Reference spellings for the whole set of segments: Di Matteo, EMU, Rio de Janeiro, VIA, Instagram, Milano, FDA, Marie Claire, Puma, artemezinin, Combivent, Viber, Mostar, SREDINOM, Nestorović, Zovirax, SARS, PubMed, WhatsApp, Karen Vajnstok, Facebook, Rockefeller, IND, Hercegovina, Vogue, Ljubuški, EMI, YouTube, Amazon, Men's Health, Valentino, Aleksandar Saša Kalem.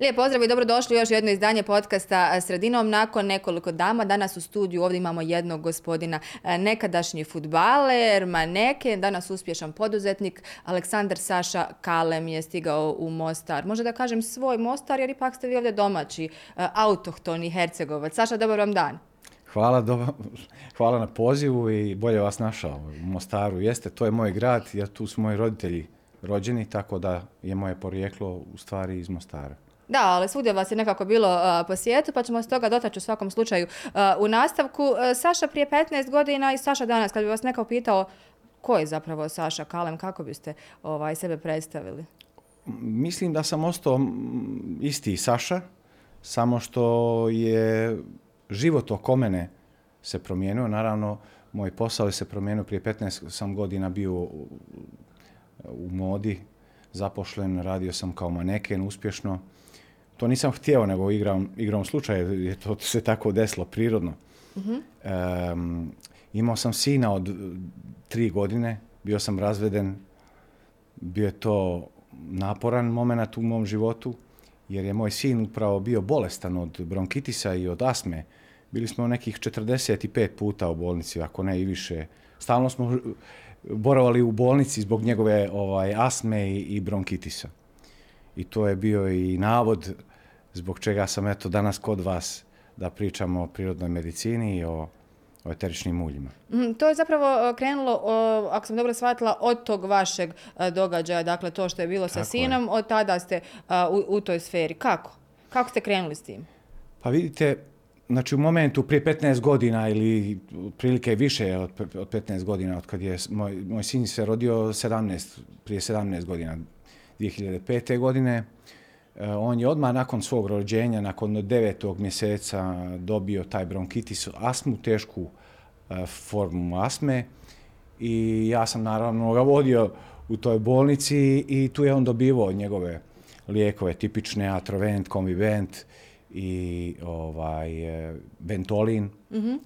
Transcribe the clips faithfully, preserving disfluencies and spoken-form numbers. Lijep pozdrav i dobrodošli u još jedno izdanje podcasta Sredinom. Nakon nekoliko dama danas u studiju ovdje imamo jednog gospodina, nekadašnji fudbaler, maneke, danas uspješan poduzetnik. Aleksandar Saša Kalem je stigao u Mostar. Možda da kažem svoj Mostar, jer ipak ste vi ovdje domaći, autohtoni Hercegovac. Saša, dobar vam dan. Hvala, do... Hvala na pozivu i bolje vas našao. U Mostaru jeste, to je moj grad, jer tu su moji roditelji rođeni, tako da je moje porijeklo u stvari iz Mostara. Da, ali svugdje vas je nekako bilo uh, po svijetu, pa ćemo se toga dotaći u svakom slučaju uh, u nastavku. Uh, Saša prije petnaest godina i Saša danas, kad bi vas neko pitao ko je zapravo Saša Kalem, kako biste ovaj, sebe predstavili? Mislim da sam ostao isti Saša, samo što je život oko mene se promijenio. Naravno, moj posao je se promijenio. Prije petnaest sam godina bio u, u modi, zapošljen, radio sam kao maneken uspješno. To nisam htio, nego igram, igrom slučaja, je to se tako desilo, prirodno. Mm-hmm. Um, imao sam sina od tri godine, bio sam razveden, bio je to naporan moment u mom životu, jer je moj sin upravo bio bolestan od bronkitisa i od astme. Bili smo nekih četrdeset pet puta u bolnici, ako ne i više. Stalno smo boravali u bolnici zbog njegove ovaj, astme i, i bronkitisa. I to je bio i navod zbog čega sam eto danas kod vas da pričamo o prirodnoj medicini i o, o eteričnim uljima. Mm, to je zapravo krenulo, o, ako sam dobro shvatila, od tog vašeg događaja, dakle to što je bilo sa sinom, od tada ste a, u, u toj sferi. Kako? Kako ste krenuli s tim? Pa vidite, znači u momentu prije petnaest godina ili otprilike više od, od petnaest godina, od kad je moj, moj sin se rodio sedamnaest, prije sedamnaest godina, dvije hiljade pete. godine, on je odmah nakon svog rođenja, nakon devetog mjeseca dobio taj bronkitis, astmu, tešku formu astme i ja sam naravno ga vodio u toj bolnici i tu je on dobivao njegove lijekove tipične, Atrovent, Combivent i ovaj, Ventolin. Mm-hmm.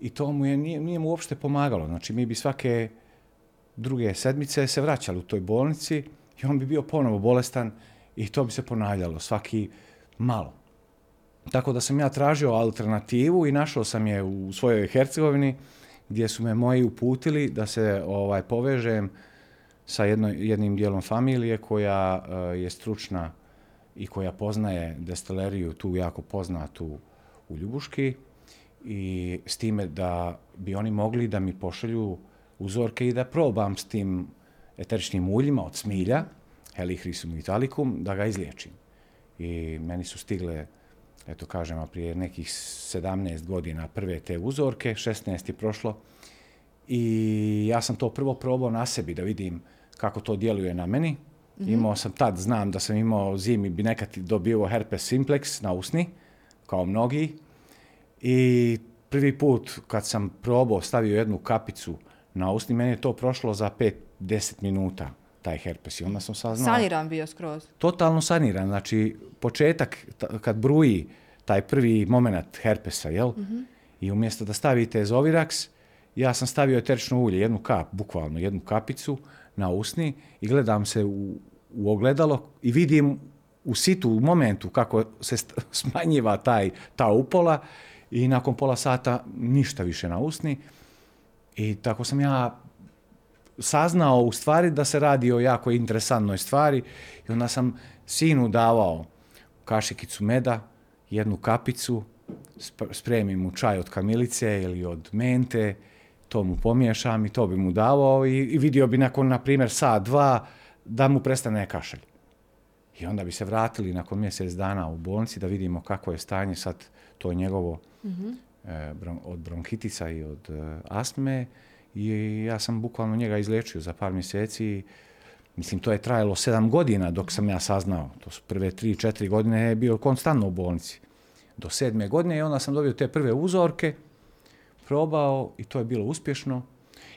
I to mu je, nije, nije mu uopšte pomagalo, znači mi bi svake druge sedmice se vraćali u toj bolnici i on bi bio ponovo bolestan i to bi se ponavljalo svaki malo. Tako da sam ja tražio alternativu i našao sam je u svojoj Hercegovini gdje su me moji uputili da se ovaj, povežem sa jedno, jednim dijelom familije koja uh, je stručna i koja poznaje destileriju tu jako poznatu u Ljubuški i s time da bi oni mogli da mi pošalju uzorke i da probam s tim eteričnim uljima od smilja, helichrysum italicum, da ga izliječim. I meni su stigle, eto kažem, prije nekih sedamnaest godina prve te uzorke, šesnaest je prošlo, i ja sam to prvo probao na sebi da vidim kako to djeluje na meni. Mm-hmm. Imao sam tad, znam da sam imao zimi, bi nekad dobio herpes simplex na usni, kao mnogi. I prvi put kad sam probao, stavio jednu kapicu na usni, meni je to prošlo za pet do deset minuta, taj herpes. I onda sam saznao... Saniran bio skroz. Totalno saniran. Znači, početak t- kad bruji taj prvi moment herpesa, jel? Mm-hmm. I umjesto da stavite Zovirax, ja sam stavio eterično ulje, jednu kap, bukvalno jednu kapicu na usni i gledam se u, u ogledalo i vidim u situ, u momentu kako se st- smanjiva taj, ta upola i nakon pola sata ništa više na usni. I tako sam ja saznao u stvari da se radi o jako interesantnoj stvari i onda sam sinu davao kašikicu meda, jednu kapicu, spremim mu čaj od kamilice ili od mente, to mu pomiješam i to bi mu davao i, i vidio bi nakon, na primjer, sat, dva, da mu prestane kašalj. I onda bi se vratili nakon mjesec dana u bolnici da vidimo kako je stanje sad to njegovo, mm-hmm, od bronkitisa i od astme i ja sam bukvalno njega izliječio za par mjeseci. Mislim, to je trajalo sedam godina dok sam ja saznao. To su prve tri, četiri godine je bio konstantno u bolnici. Do sedme godine i onda sam dobio te prve uzorke, probao i to je bilo uspješno.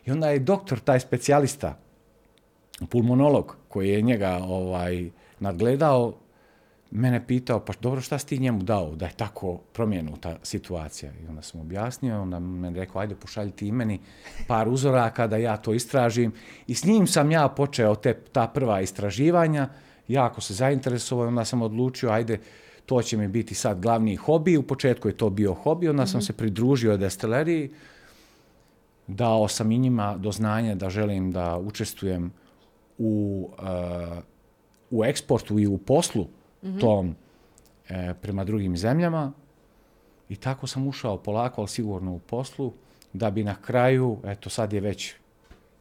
I onda je doktor, taj specijalista, pulmonolog koji je njega ovaj, nadgledao, mene pitao, pa dobro, šta si ti njemu dao da je tako promijenuta situacija? I onda sam mu objasnio, onda mi rekao, ajde pošalji ti meni par uzoraka da ja to istražim. I s njim sam ja počeo te, ta prva istraživanja, jako se zainteresovao, onda sam odlučio, ajde, to će mi biti sad glavni hobi. U početku je to bio hobi, onda mm-hmm. sam se pridružio destileriji, dao sam i njima do znanja da želim da učestvujem u, uh, u eksportu i u poslu mm-hmm. tom e, prema drugim zemljama. I tako sam ušao polako, ali sigurno u poslu, da bi na kraju, eto sad je već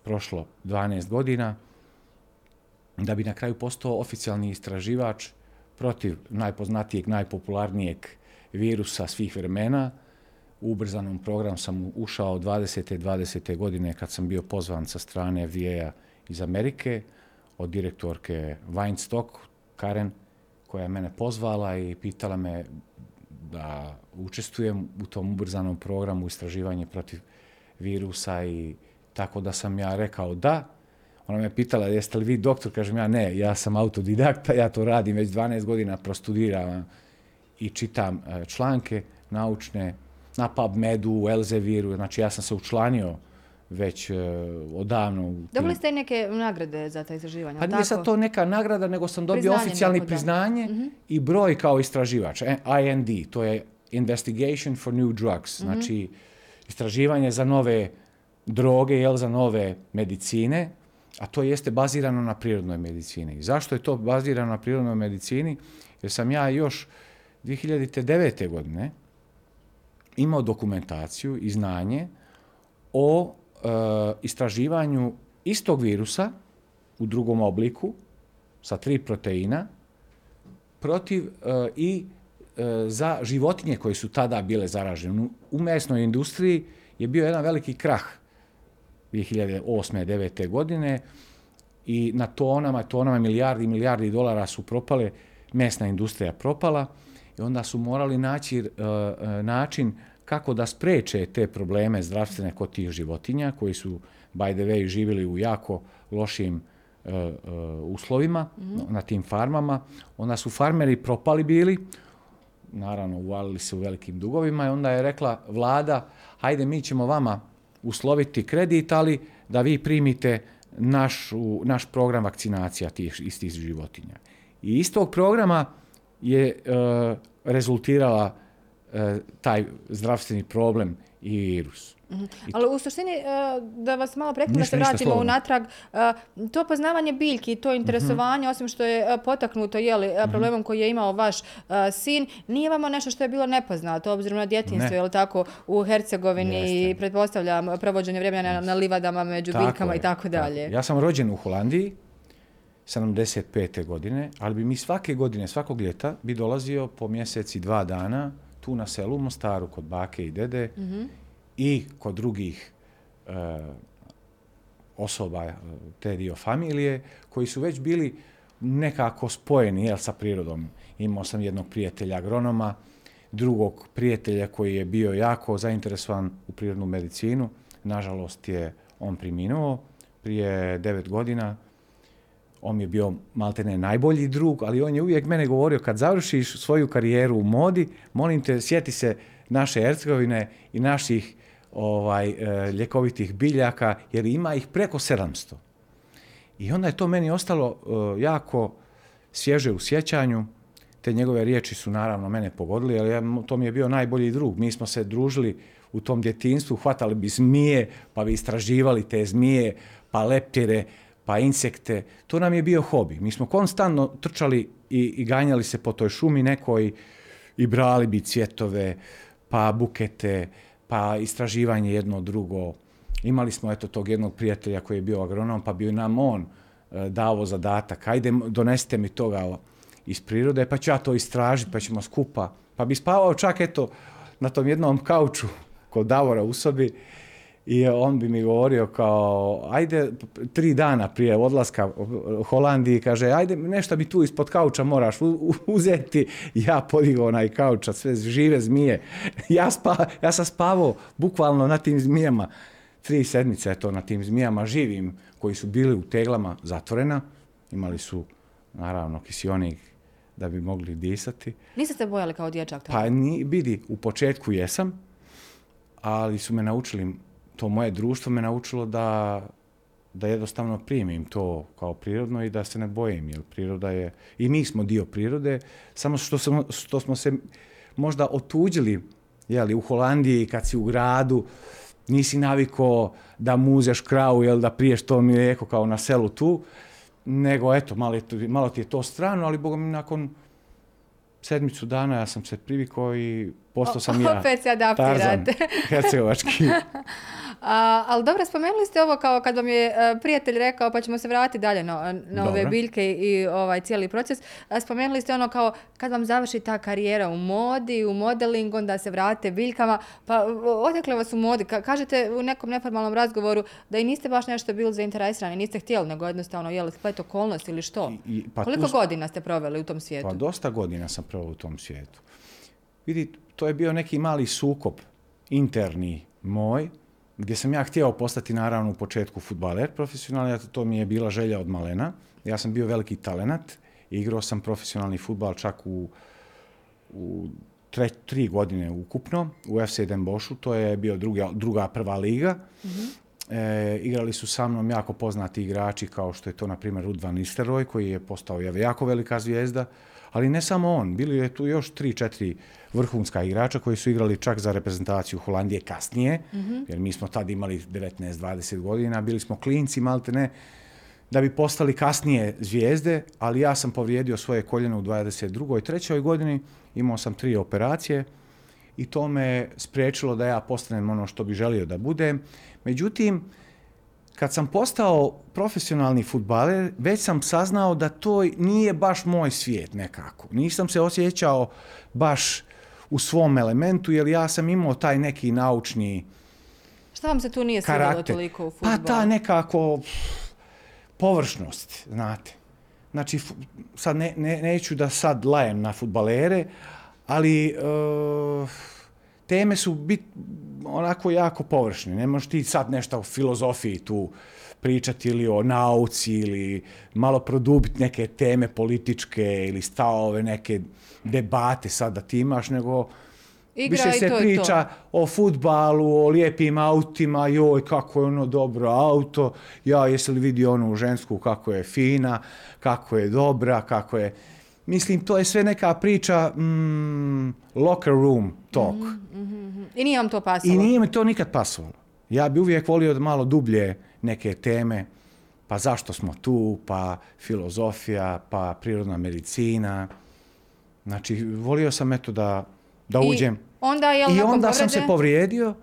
prošlo dvanaest godina, da bi na kraju postao oficijalni istraživač protiv najpoznatijeg, najpopularnijeg virusa svih vremena. U ubrzanom programu sam ušao dvadesete godine kad sam bio pozvan sa strane V I A iz Amerike od direktorke Vajnstok, Karen, koja je mene pozvala i pitala me da učestvujem u tom ubrzanom programu istraživanje protiv virusa, i tako da sam ja rekao da. Ona me pitala, jeste li vi doktor? Kažem ja ne, ja sam autodidakta, ja to radim već dvanaest godina, prostudiram i čitam članke naučne na PubMedu, u Elsevieru, znači ja sam se učlanio već odavno. Dobili ste i neke nagrade za ta istraživanja? Pa nije sad to neka nagrada, nego sam dobio priznanje, oficijalni priznanje mm-hmm. i broj kao istraživač. I N D, to je Investigation for New Drugs, mm-hmm. znači istraživanje za nove droge, jel, za nove medicine, a to jeste bazirano na prirodnoj medicini. Zašto je to bazirano na prirodnoj medicini? Jer sam ja još dvije hiljade devete godine imao dokumentaciju i znanje o e, istraživanju istog virusa u drugom obliku sa tri proteina protiv e, i e, za životinje koje su tada bile zaražene. U mesnoj industriji je bio jedan veliki krah dvije hiljade osme i dvije hiljade devete godine i na tonama, tonama milijardi i milijardi dolara su propale, mesna industrija propala, i onda su morali naći e, način kako da spreče te probleme zdravstvene kod tih životinja koji su, by the way, živjeli u jako lošim e, e, uslovima mm-hmm. na tim farmama. Onda su farmeri propali bili, naravno uvalili se u velikim dugovima, i onda je rekla vlada, hajde mi ćemo vama usloviti kredit, ali da vi primite našu, naš program vakcinacija tih istih životinja. I iz tog programa je e, rezultirala e, taj zdravstveni problem i virus. Mm-hmm. I ali u suštini, e, da vas malo prekidam, da se vratimo unatrag, e, to poznavanje biljki, to interesovanje, mm-hmm. osim što je potaknuto jeli, mm-hmm. problemom koji je imao vaš e, sin, nije vamo nešto što je bilo nepoznato, obzirom na djetinjstvo, je li tako, u Hercegovini Jeste. I pretpostavljam provođenje vremena na, na livadama među tako biljkama je, i tako dalje. Tako. Ja sam rođen u Holandiji, sedamdeset pete godine, ali bi mi svake godine, svakog ljeta, bi dolazio po mjeseci dva dana tu na selu u Mostaru kod bake i dede mm-hmm. i kod drugih e, osoba te dio familije koji su već bili nekako spojeni jel, sa prirodom. Imao sam jednog prijatelja agronoma, drugog prijatelja koji je bio jako zainteresovan u prirodnu medicinu. Nažalost je on preminuo prije devet godina. On je bio maltene najbolji drug, ali on je uvijek mene govorio, kad završiš svoju karijeru u modi, molim te, sjeti se naše Hercegovine i naših ovaj, ljekovitih biljaka, jer ima ih preko sedamsto. I onda je to meni ostalo jako svježe u sjećanju. Te njegove riječi su naravno mene pogodili, ali to mi je bio najbolji drug. Mi smo se družili u tom djetinjstvu, hvatali bi zmije, pa bi istraživali te zmije, pa leptire, pa insekte, to nam je bio hobi. Mi smo konstantno trčali i, i ganjali se po toj šumi nekoj i brali bi cvjetove, pa bukete, pa istraživanje jedno drugo. Imali smo eto tog jednog prijatelja koji je bio agronom, pa bio nam on e, davo zadatak, ajde donesite mi toga iz prirode, pa ću ja to istražiti, pa ćemo skupa. Pa bi spavao čak eto na tom jednom kauču kod Davora u sobi. I on bi mi govorio kao, ajde, tri dana prije odlaska u Holandiji, kaže, ajde, nešto bi tu ispod kauča moraš uzeti. Ja podigao onaj kauča, sve žive zmije. Ja, spa, ja sam spavao bukvalno na tim zmijama. Tri sedmice to na tim zmijama živim, koji su bili u teglama zatvorena. Imali su, naravno, kisionik da bi mogli disati. Niste se bojali kao dječak? Tako? Pa ni, vidi, u početku jesam, ali su me naučili, to moje društvo me naučilo da, da jednostavno primim to kao prirodno i da se ne bojim, jer priroda je, i mi smo dio prirode, samo što, sam, što smo se možda otuđili, jeli, u Holandiji kad si u gradu, nisi naviko da muzeš kravu, jel, da priješ to mlijeko kao na selu tu, nego eto, malo, malo ti je to strano, ali Boga mi nakon sedmicu dana ja sam se privikao i postao sam o, ja. Opet se adaptirate. Tarzan, hercegovački. A, ali dobro, spomenuli ste ovo kao kad vam je prijatelj rekao, pa ćemo se vratiti dalje na, na ove biljke i ovaj cijeli proces. Spomenuli ste ono kao kad vam završi ta karijera u modi, u modelingu, onda se vrate biljkama. Pa odakle vas u modi? Ka- kažete u nekom neformalnom razgovoru da i niste baš nešto bili zainteresirani, niste htjeli, nego jednostavno je li splet okolnost ili što? I, i, pa Koliko tu... godina ste proveli u tom svijetu? Pa dosta godina sam proveo u tom svijetu. Vidi, to je bio neki mali sukob interni moj, gdje sam ja htio postati naravno u početku fudbaler profesionalni, to mi je bila želja od malena. Ja sam bio veliki talenat, igrao sam profesionalni fudbal čak u, u tre, tri godine ukupno, u Ef Ce den Boschu, to je bio druga, druga prva liga. Mm-hmm. E, igrali su sa mnom jako poznati igrači kao što je to na primjer Ruud van Nistelrooy, koji je postao jako velika zvijezda, ali ne samo on, bili je tu još tri četiri vrhunska igrača koji su igrali čak za reprezentaciju Holandije kasnije, mm-hmm. jer mi smo tad imali devetnaest dvadeset godina, bili smo klinci malte ne, da bi postali kasnije zvijezde, ali ja sam povrijedio svoje koljeno u dvadeset drugoj trećoj godini, imao sam tri operacije i to me spriječilo da ja postanem ono što bi želio da budem. Međutim, kad sam postao profesionalni fudbaler, već sam saznao da to nije baš moj svijet nekako. Nisam se osjećao baš u svom elementu, jer ja sam imao taj neki naučni karakter. Šta vam se tu nije svidjelo toliko u fudbalu? Pa ta nekako površnost, znate. Znači, sad ne, ne, neću da sad lajem na fudbalere, ali uh, teme su bit onako jako površne. Ne možeš ti sad nešto o filozofiji tu pričati ili o nauci ili malo produbiti neke teme političke ili stavove, neke debate sad da ti imaš, nego igra više se priča o fudbalu, o lijepim autima, joj kako je ono dobro auto, ja jesi li vidio onu žensku kako je fina, kako je dobra, kako je... Mislim, to je sve neka priča mm, locker room talk. Mm-hmm. I nije vam to pasalo? I nije mi to nikad pasalo. Ja bi uvijek volio da malo dublje neke teme, pa zašto smo tu, pa filozofija, pa prirodna medicina. Znači, volio sam eto da, da uđem. I onda, je I onda sam se povrijedio,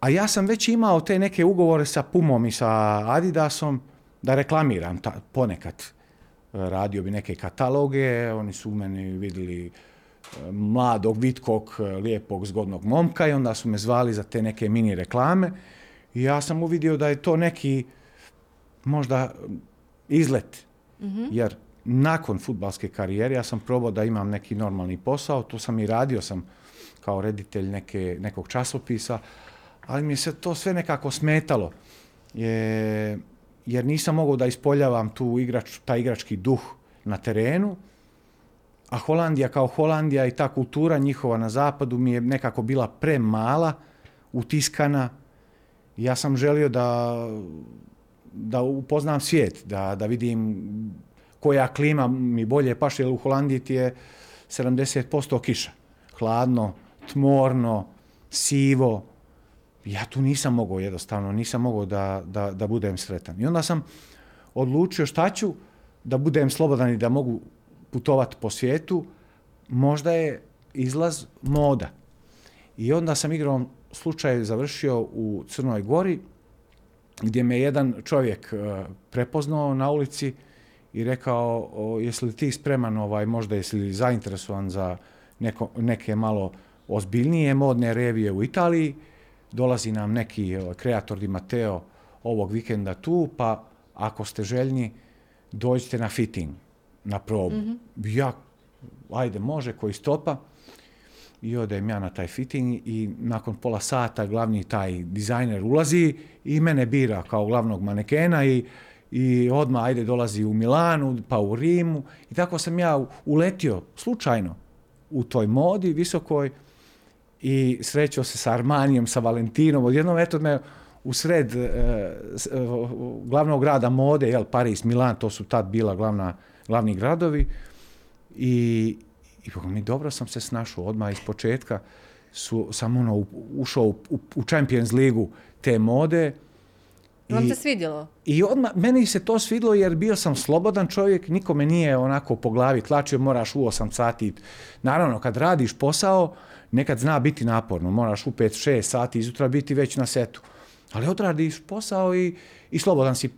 a ja sam već imao te neke ugovore sa Pumom i sa Adidasom da reklamiram ta, ponekad. Radio bi neke kataloge, oni su u meni vidjeli mladog, vitkog, lijepog, zgodnog momka i onda su me zvali za te neke mini reklame. I ja sam uvidio da je to neki možda izlet, mm-hmm. jer nakon fudbalske karijere ja sam probao da imam neki normalni posao, to sam i radio sam kao reditelj neke, nekog časopisa, ali mi je se to sve nekako smetalo. Je... jer nisam mogao da ispoljavam tu igrač, taj igrački duh na terenu, a Holandija kao Holandija i ta kultura njihova na zapadu mi je nekako bila premala, utiskana. Ja sam želio da, da upoznam svijet, da, da vidim koja klima mi bolje paše, jer u Holandiji ti je sedamdeset posto kiša. Hladno, tmorno, sivo. Ja tu nisam mogao jednostavno, nisam mogao da, da, da budem sretan. I onda sam odlučio šta ću, da budem slobodan i da mogu putovati po svijetu. Možda je izlaz moda. I onda sam igrom slučaj završio u Crnoj Gori, gdje me jedan čovjek prepoznao na ulici i rekao, jesi li ti spreman, ovaj, možda jesi li zainteresovan za neko, neke malo ozbiljnije modne revije u Italiji, dolazi nam neki kreator Di Matteo ovog vikenda tu, pa ako ste željni, dođite na fitting, na probu. Mm-hmm. Ja, ajde, može, koji stopa. I odem ja na taj fitting i nakon pola sata glavni taj dizajner ulazi i mene bira kao glavnog manekena i, i odmah ajde dolazi u Milanu, pa u Rimu. I tako sam ja uletio slučajno u toj modi visokoj i srećao se sa Armanijom, sa Valentinom. Odjednom, eto me u sred e, e, glavnog grada mode, jel, Pariz, Milan, to su tad bila glavna, glavni gradovi. I, i mi dobro sam se snašao odmah iz početka. Su, sam ono u, ušao u, u Champions Ligu te mode. Vam se svidjelo? I odmah, meni se to svidjelo jer bio sam slobodan čovjek, nikome nije onako po glavi tlačio, moraš u osam sati. Naravno, kad radiš posao, nekad zna biti naporno, moraš u pet šest sati izutra biti već na setu. Ali odradiš posao i, i slobodan si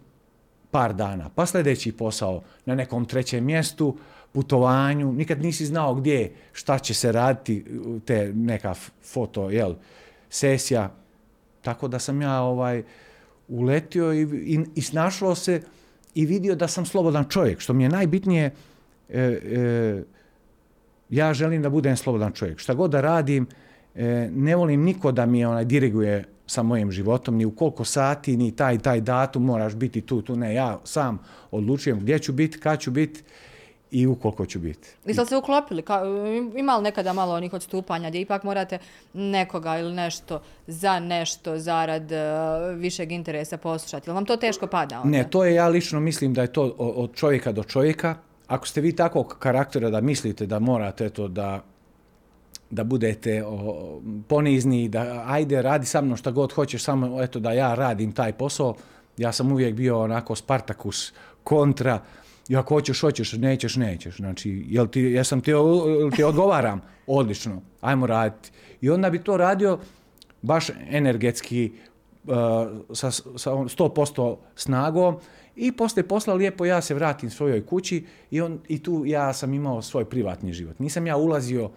par dana. Pa sljedeći posao na nekom trećem mjestu, putovanju, nikad nisi znao gdje, šta će se raditi, te neka foto, jel, sesija. Tako da sam ja ovaj... uletio i, i, i snašao se i vidio da sam slobodan čovjek. Što mi je najbitnije, e, e, ja želim da budem slobodan čovjek. Šta god da radim, e, ne volim niko da mi onaj diriguje sa mojim životom, ni u koliko sati, ni taj, taj datum, moraš biti tu, tu. Ne, ja sam odlučujem gdje ću biti, kad ću biti i u koliko ću biti. I sad se uklopili, ka, ima li nekada malo onih odstupanja gdje ipak morate nekoga ili nešto za nešto zarad uh, višeg interesa poslušati? Ili vam to teško pada onda? Ne, to je, ja lično mislim da je to od čovjeka do čovjeka. Ako ste vi takvog karaktera da mislite da morate to da, da budete o, ponizni, da ajde radi sa mnom šta god hoćeš, samo eto da ja radim taj posao. Ja sam uvijek bio onako Spartakus kontra. I ako hoćeš, hoćeš, nećeš, nećeš. Znači, jel ti, jesam ti, ti odgovaram? Odlično, ajmo raditi. I onda bi to radio baš energetski, uh, sa, sa sto posto snagom i poslije posla lijepo ja se vratim svojoj kući i, on, i tu ja sam imao svoj privatni život. Nisam ja ulazio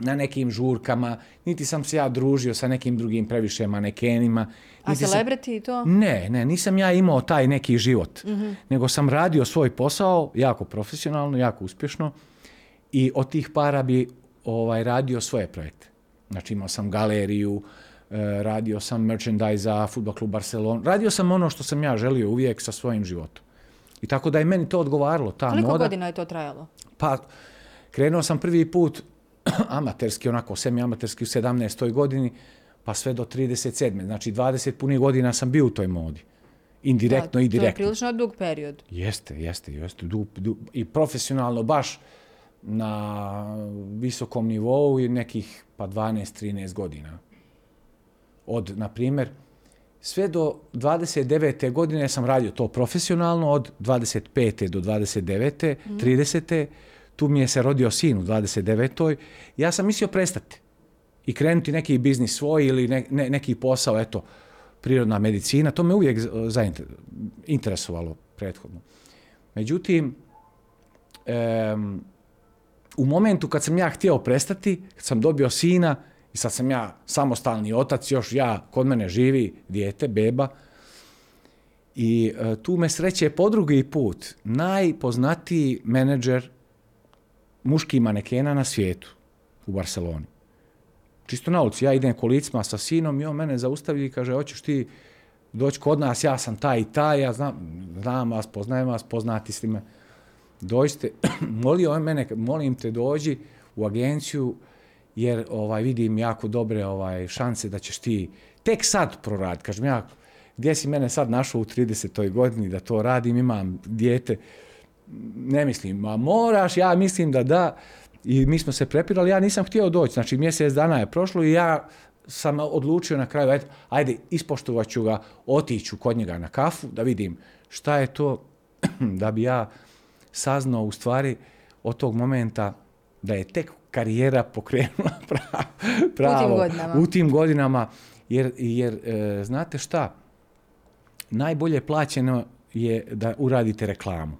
na nekim žurkama, niti sam se ja družio sa nekim drugim previše manekenima. A celebrity i to? Ne, ne, nisam ja imao taj neki život. Mm-hmm. Nego sam radio svoj posao, jako profesionalno, jako uspješno i od tih para bi ovaj, radio svoje projekte. Znači imao sam galeriju, radio sam merchandise za Fudbal klub Barcelona, radio sam ono što sam ja želio uvijek sa svojim životom. I tako da je meni to odgovaralo, ta moda. Koliko godina je to trajalo? Pa, krenuo sam prvi put amaterski, onako semi-amaterski u sedamnaestoj godini, pa sve do trideset sedme. Znači dvadeset punih godina sam bio u toj modi. Indirektno i direktno. To je prilično dug period. Jeste, jeste, jeste. Du, du, i profesionalno baš na visokom nivou i nekih pa dvanaest trinaest godina. Od, na primjer, sve do dvadeset devete godine sam radio to profesionalno, od dvadeset pete do dvadeset devete, mm. tridesete. Tu mi je se rodio sin u dvadeset devetoj. Ja sam mislio prestati i krenuti neki biznis svoj ili ne, ne, neki posao, eto, prirodna medicina. To me uvijek zainteresovalo prethodno. Međutim, um, u momentu kad sam ja htio prestati, kad sam dobio sina i sad sam ja samostalni otac, još ja, kod mene živi dijete, beba, i uh, tu me sreće po drugi put najpoznatiji menadžer muški manekena na svijetu u Barceloni. Čisto na ulici, ja idem kolicima sa sinom i on mene zaustavi i kaže, hoćeš ti doći kod nas, ja sam taj i taj, ja znam, znam vas, poznajem vas, poznati ste me. Dođite, molio on mene, molim te dođi u agenciju jer ovaj, vidim jako dobre ovaj, šanse da ćeš ti tek sad proraditi. Kažem ja, gdje si mene sad našao u tridesetoj godini da to radim, imam dijete. Ne mislim, a moraš, ja mislim da da. I mi smo se prepirali, ja nisam htio doći. Znači mjesec dana je prošlo i ja sam odlučio na kraju, ajde, ajde ispoštovat ću ga, otiću kod njega na kafu da vidim šta je to, da bi ja saznao u stvari od tog momenta da je tek karijera pokrenula pravo u tim godinama. U tim godinama jer, jer e, znate šta, najbolje plaćeno je da uradite reklamu.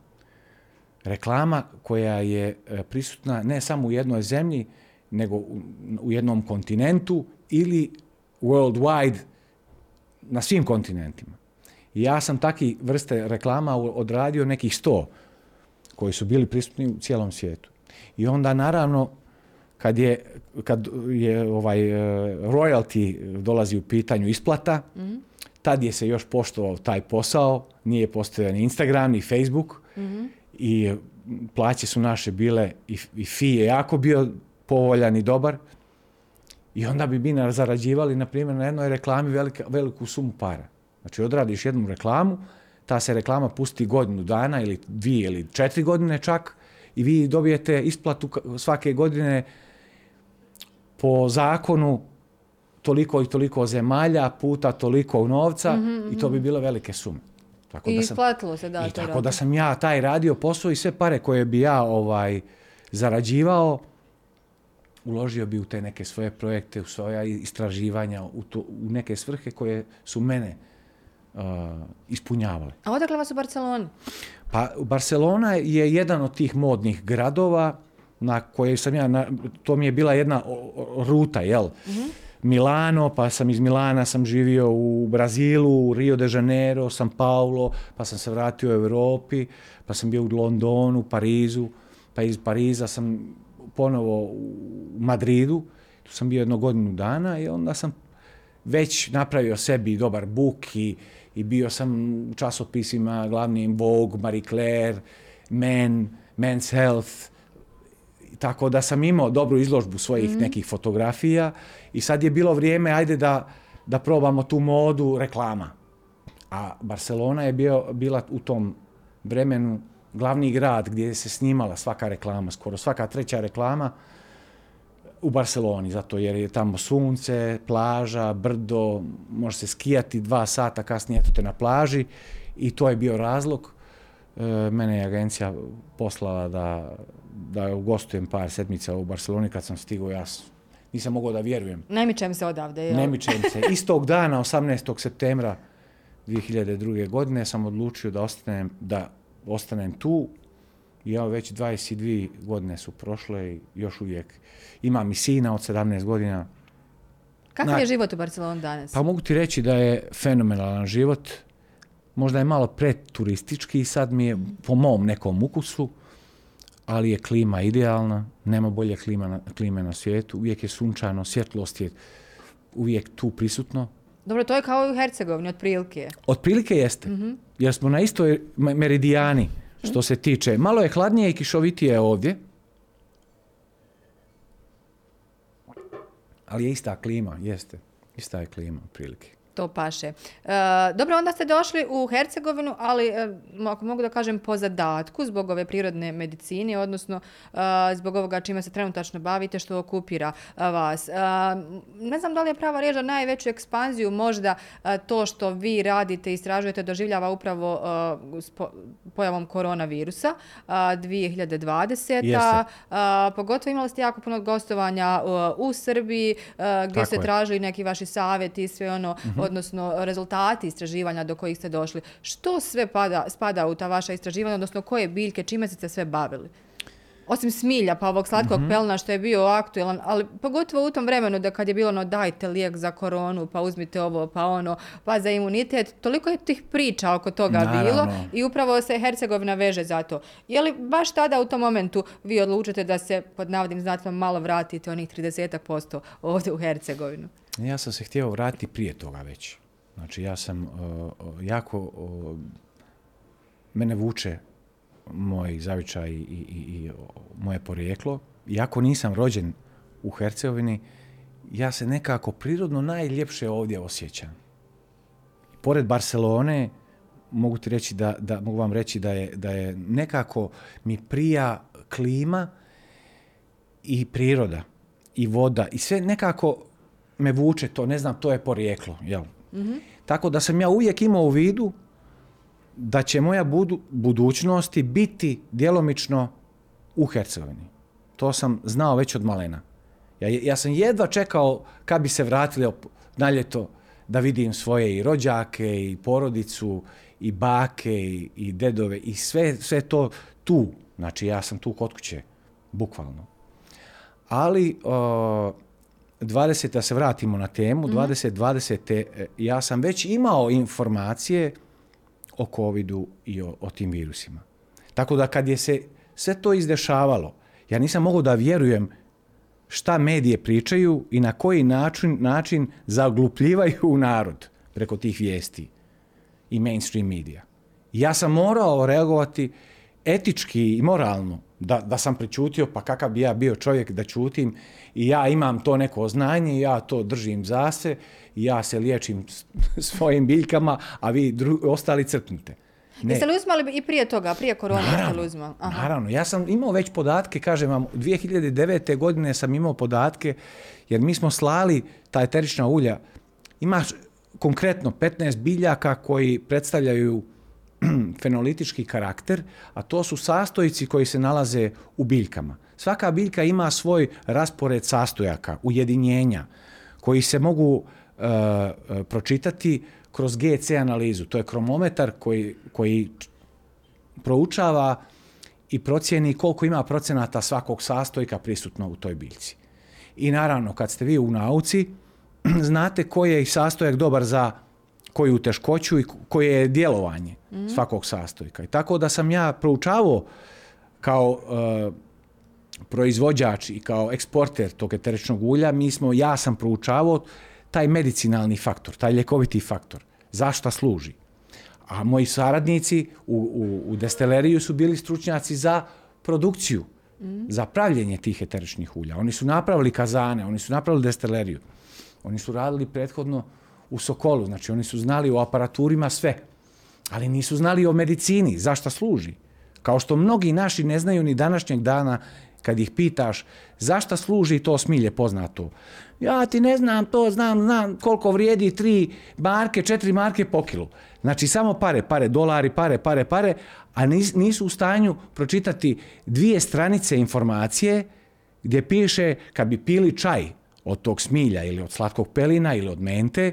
Reklama koja je prisutna ne samo u jednoj zemlji, nego u jednom kontinentu ili worldwide na svim kontinentima. I ja sam takve vrste reklama odradio nekih sto koji su bili prisutni u cijelom svijetu. I onda naravno kad je, kad je ovaj royalty dolazi u pitanju isplata, mm-hmm. Tad je se još poštovao taj posao, nije postojao ni Instagram, ni Facebook, mm-hmm. i plaće su naše bile, i, i F I je jako bio povoljan i dobar. I onda bi mi zarađivali, na primjer, na jednoj reklami velika, veliku sumu para. Znači, odradiš jednu reklamu, ta se reklama pusti godinu dana ili dvije ili četiri godine čak i vi dobijete isplatu svake godine po zakonu toliko i toliko zemalja, puta toliko novca, mm-hmm, i to bi bile velike sume. Tako I da sam, isplatilo se da I tako radi. Da sam ja taj radio posao i sve pare koje bi ja ovaj, zarađivao, uložio bi u te neke svoje projekte, u svoje istraživanja, u, to, u neke svrhe koje su mene uh, ispunjavale. A odakle vas u Barceloni? Pa Barcelona je jedan od tih modnih gradova na koje sam ja, na, to mi je bila jedna o, o, ruta, jel? Mm-hmm. Milano, pa sam iz Milana sam živio u Brazilu, u Rio de Janeiro, San Paulo, pa sam se vratio u Europi, pa sam bio u Londonu, Parizu, pa iz Pariza sam ponovo u Madridu, tu sam bio jedno godinu dana i onda sam već napravio sebi dobar buk i, i bio sam u časopisima glavnim Vogue, Marie Claire, Men, Men's Health, tako da sam imao dobru izložbu svojih mm-hmm. nekih fotografija i sad je bilo vrijeme, ajde da, da probamo tu modu reklama. A Barcelona je bio, bila u tom vremenu glavni grad gdje se snimala svaka reklama, skoro svaka treća reklama u Barceloni, zato jer je tamo sunce, plaža, brdo, može se skijati, dva sata kasnije tu te na plaži i to je bio razlog. E, mene je agencija poslala da, da gostujem par sedmica u Barceloni, kad sam stigao jasno. Nisam mogao da vjerujem. Ne mičem se odavde, jel? Ne mičem se. Istog dana, osamnaestog septembra dvije hiljade druge. godine, sam odlučio da ostanem, da ostanem tu. Ja već dvadeset dvije godine su prošle i još uvijek imam i sina od sedamnaest godina. Kakav Na, je život u Barceloni danas? Pa mogu ti reći da je fenomenalan život. Možda je malo preturistički i sad mi je po mom nekom ukusu, ali je klima idealna, nema bolje klima na, klime na svijetu, uvijek je sunčano, svjetlost je uvijek tu prisutno. Dobro, to je kao i u Hercegovini, otprilike. Otprilike jeste, mm-hmm. jer smo na istoj meridijani, što se tiče. Malo je hladnije i kišovitije ovdje, ali je ista klima, jeste. Ista je klima, otprilike. To paše. E, dobro, onda ste došli u Hercegovinu, ali e, ako mogu da kažem po zadatku, zbog ove prirodne medicine, odnosno e, zbog ovoga čime se trenutačno bavite, što okupira vas. E, ne znam da li je prava riječ, najveću ekspanziju možda e, to što vi radite, istražujete, doživljava upravo e, s po, pojavom koronavirusa e, dvije hiljade dvadesete. E, pogotovo imali ste jako puno gostovanja e, u Srbiji, e, gdje Tako ste je. tražili neki vaši savjeti i sve ono, mm-hmm. odnosno rezultati istraživanja do kojih ste došli. Što sve pada, spada u ta vaša istraživanja, odnosno koje biljke, čime ste se sve bavili? Osim smilja, pa ovog slatkog mm-hmm. pelna što je bio aktualan, ali pogotovo u tom vremenu da kad je bilo ono dajte lijek za koronu, pa uzmite ovo, pa ono, pa za imunitet, toliko je tih priča oko toga Naravno. bilo i upravo se Hercegovina veže za to. Je li baš tada u tom momentu vi odlučite da se pod navodnim znacima malo vratite onih trideset posto ovdje u Hercegovinu? Ja sam se htio vratiti prije toga već. Znači ja sam uh, jako, uh, mene vuče moj zavičaj i, i, i moje porijeklo. Iako nisam rođen u Hercegovini, ja se nekako prirodno najljepše ovdje osjećam. Pored Barcelone, mogu ti reći da, da mogu vam reći da je, da je nekako mi prija klima i priroda i voda i sve nekako me vuče to, ne znam, to je porijeklo, jel? Mm-hmm. Tako da sam ja uvijek imao u vidu da će moja budu, budućnosti biti djelomično u Hercegovini. To sam znao već od malena. Ja, ja sam jedva čekao kad bi se vratili na ljeto da vidim svoje i rođake, i porodicu, i bake, i, i dedove, i sve, sve to tu. Znači, ja sam tu kod kuće, bukvalno. Ali... O, dvadeset, da se vratimo na temu, mm-hmm. dvadeset dvadesete ja sam već imao informacije o covidu i o, o tim virusima. Tako da kad je se sve to izdešavalo, ja nisam mogao da vjerujem šta medije pričaju i na koji način, način zaglupljivaju narod. preko tih vijesti i mainstream medija. Ja sam morao reagovati etički i moralno, da, da sam pričutio, pa kakav bi ja bio čovjek da čutim, i ja imam to neko znanje, ja to držim za se, ja se liječim svojim biljkama, a vi dru- ostali crpnite. Ne. Jeste li uzmali i prije toga, prije korona? Naravno, ste li Aha. naravno, ja sam imao već podatke, kažem vam, dvije hiljade devete. godine sam imao podatke, jer mi smo slali ta eterična ulja, imaš konkretno petnaest biljaka koji predstavljaju fenolitički karakter, a to su sastojci koji se nalaze u biljkama. Svaka biljka ima svoj raspored sastojaka, ujedinjenja, koji se mogu uh, pročitati kroz G C analizu. To je kromometar koji, koji proučava i procjeni koliko ima procenata svakog sastojka prisutno u toj biljci. I naravno, kad ste vi u nauci, znate koji je sastojak dobar za koju teškoću i koje je djelovanje mm. svakog sastojka. I tako da sam ja proučavao kao e, proizvođač i kao eksporter tog eteričnog ulja, mi smo, ja sam proučavao taj medicinalni faktor, taj ljekoviti faktor, zašto služi. A moji saradnici u, u, u destileriju su bili stručnjaci za produkciju, mm. za pravljenje tih eteričnih ulja. Oni su napravili kazane, oni su napravili destileriju, oni su radili prethodno u Sokolu, znači oni su znali o aparaturima sve, ali nisu znali o medicini, zašto služi. Kao što mnogi naši ne znaju ni današnjeg dana kad ih pitaš zašto služi to smilje poznato. Ja ti ne znam to, znam, znam koliko vrijedi tri marke, četiri marke po kilu. Znači samo pare, pare, dolari, pare, pare, pare, a nis, nisu u stanju pročitati dvije stranice informacije gdje piše kad bi pili čaj od tog smilja ili od slatkog pelina ili od mente,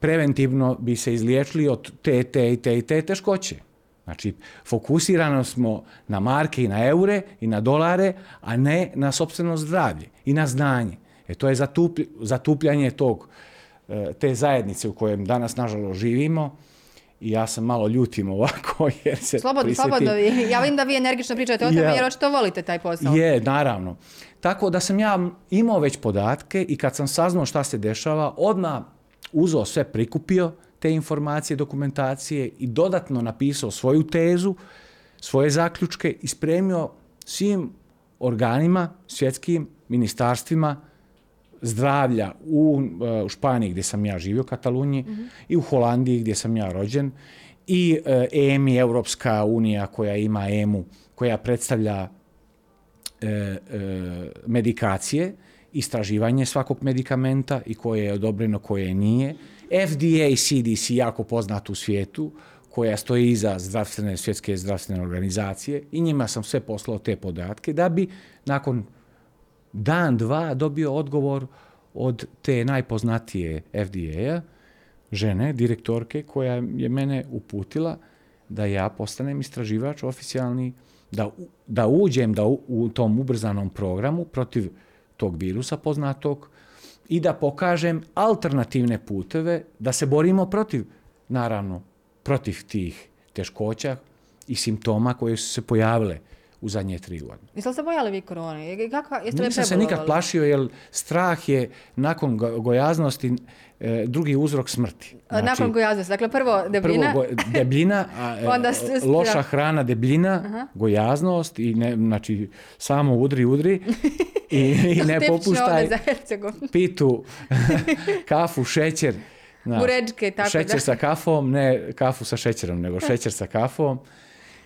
preventivno bi se izliječili od te, te, te, te teškoće. Znači, fokusirano smo na marke i na eure i na dolare, a ne na sopstveno zdravlje i na znanje. E to je zatuplj, zatupljanje tog, te zajednice u kojem danas, nažalost, živimo. I ja sam malo ljutim ovako, jer se slobodno, prisjetim. Slobodno, slobodno. Ja vidim da vi energično pričate o tome, jer očito volite taj posao. Je, naravno. Tako da sam ja imao već podatke i kad sam saznao šta se dešava, odmah uzeo sve, prikupio te informacije, dokumentacije i dodatno napisao svoju tezu, svoje zaključke i spremio svim organima, svjetskim ministarstvima zdravlja u, u Španiji gdje sam ja živio, Kataluniji, mm-hmm. i u Holandiji gdje sam ja rođen, i e, E M I, Europska unija koja ima E M U, koja predstavlja e, e, medikacije, istraživanje svakog medikamenta i koje je odobreno, koje nije. F D A i C D C, jako poznat u svijetu, koja stoji iza zdravstvene, svjetske zdravstvene organizacije, i njima sam sve poslao te podatke da bi nakon dan, dva dobio odgovor od te najpoznatije F D A-a, žene, direktorke, koja je mene uputila da ja postanem istraživač oficijalni, da, da uđem da u, u tom ubrzanom programu protiv tog virusa poznatog i da pokažem alternativne puteve, da se borimo protiv, naravno, protiv tih teškoća i simptoma koje su se pojavile u zadnje tri godine. Jeste li se bojali vi korone? Nisam se nikad plašio, jer strah je nakon gojaznosti e, drugi uzrok smrti. Znači, nakon gojaznosti, dakle prvo debljina. Prvo go, debljina, a, onda st- st- loša hrana, debljina, aha. gojaznost i ne, znači samo udri, udri i, i ne popuštaj. Pitu kafu, šećer. Na, burečke, tako šećer da. Sa kafom, ne kafu sa šećerom, nego šećer sa kafom.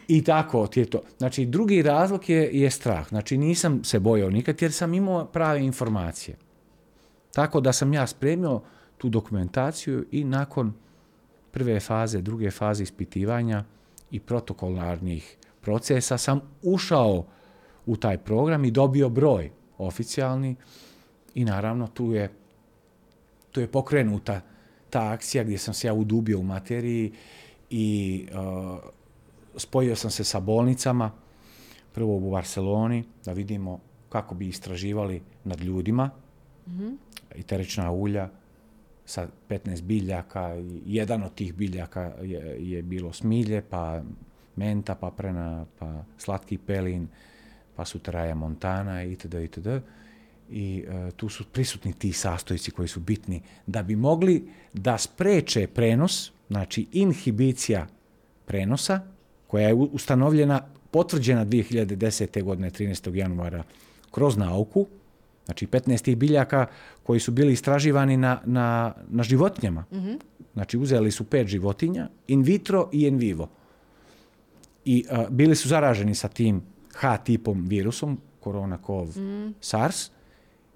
I tako ti je to. Znači, drugi razlog je, je strah. Znači, nisam se bojao nikad jer sam imao prave informacije. Tako da sam ja spremio tu dokumentaciju i nakon prve faze, druge faze ispitivanja i protokolarnih procesa sam ušao u taj program i dobio broj oficijalni i naravno tu je, tu je pokrenuta ta akcija gdje sam se ja udubio u materiji i uh, spojio sam se sa bolnicama, prvo u Barceloni, da vidimo kako bi istraživali nad ljudima, mm-hmm. eterična ulja sa petnaest biljaka, jedan od tih biljaka je, je bilo smilje, pa menta, pa prena, pa slatki pelin, pa suturaja montana itd. itd. i e, tu su prisutni ti sastojci koji su bitni da bi mogli da spreče prenos, znači inhibicija prenosa koja je ustanovljena, potvrđena dvije hiljade desete. godine trinaestog januara kroz nauku, znači petnaest biljaka koji su bili istraživani na, na, na životinjama. Mm-hmm. Znači uzeli su pet životinja, in vitro i in vivo. I a, bili su zaraženi sa tim H tipom virusom, korona, kov, mm. SARS.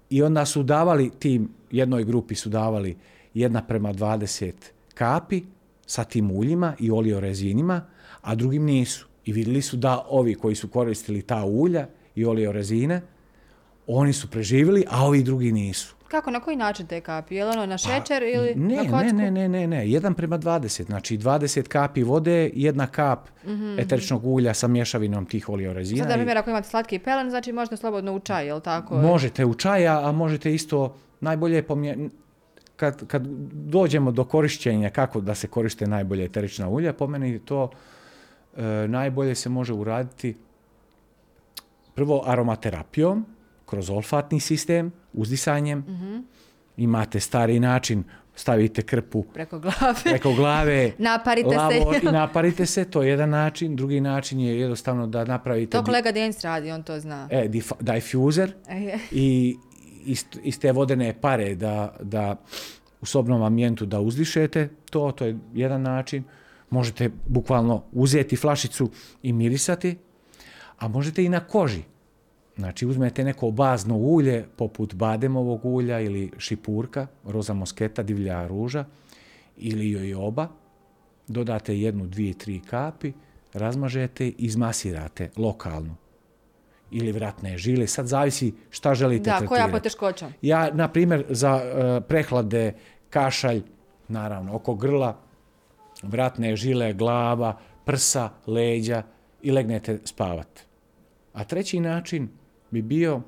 I onda su davali tim, jednoj grupi su davali jedna prema dvadeset kapi sa tim uljima i oleorezinima, a drugim nisu. I vidjeli su da ovi koji su koristili ta ulja i oleorezine, oni su preživjeli, a ovi drugi nisu. Kako, na koji način te kapi? Je li ono na šećer pa, ili ne, na kocku? Ne, ne, ne, ne, jedan prema dvadeset. Znači dvadeset kapi vode, jedna kap mm-hmm. eteričnog ulja sa mješavinom tih oleorezina. Sada, na primjer, ako imate slatki pelan, znači možete slobodno u čaj, je li tako? Možete u čaj, a možete isto najbolje pomiješati. Kad, kad dođemo do korištenja, kako da se koriste najbolje eterična ulja, po meni to e, najbolje se može uraditi prvo aromaterapijom, kroz olfatni sistem, uzdisanjem. Mm-hmm. Imate stari način, stavite krpu preko glave, preko glave naparite lavor, se. I naparite se, to je jedan način. Drugi način je jednostavno da napravite... To kolega di- Dens radi, on to zna. E, dif- diffuser e. i iz, iz te vodene pare da, da u sobnom ambijentu da uzdišete to, to je jedan način. Možete bukvalno uzeti flašicu i mirisati, a možete i na koži. Znači, uzmete neko bazno ulje, poput bademovog ulja ili šipurka, roza mosketa, divlja ruža, ili jojoba, dodate jednu, dvije, tri kapi, razmažete i izmasirate lokalno. Ili vratne žile, sad zavisi šta želite da, tretirati. Da, koja poteškoća? Ja, na primjer, za uh, prehlade, kašalj, naravno, oko grla, vratne žile, glava, prsa, leđa i legnete spavati. A treći način bi bio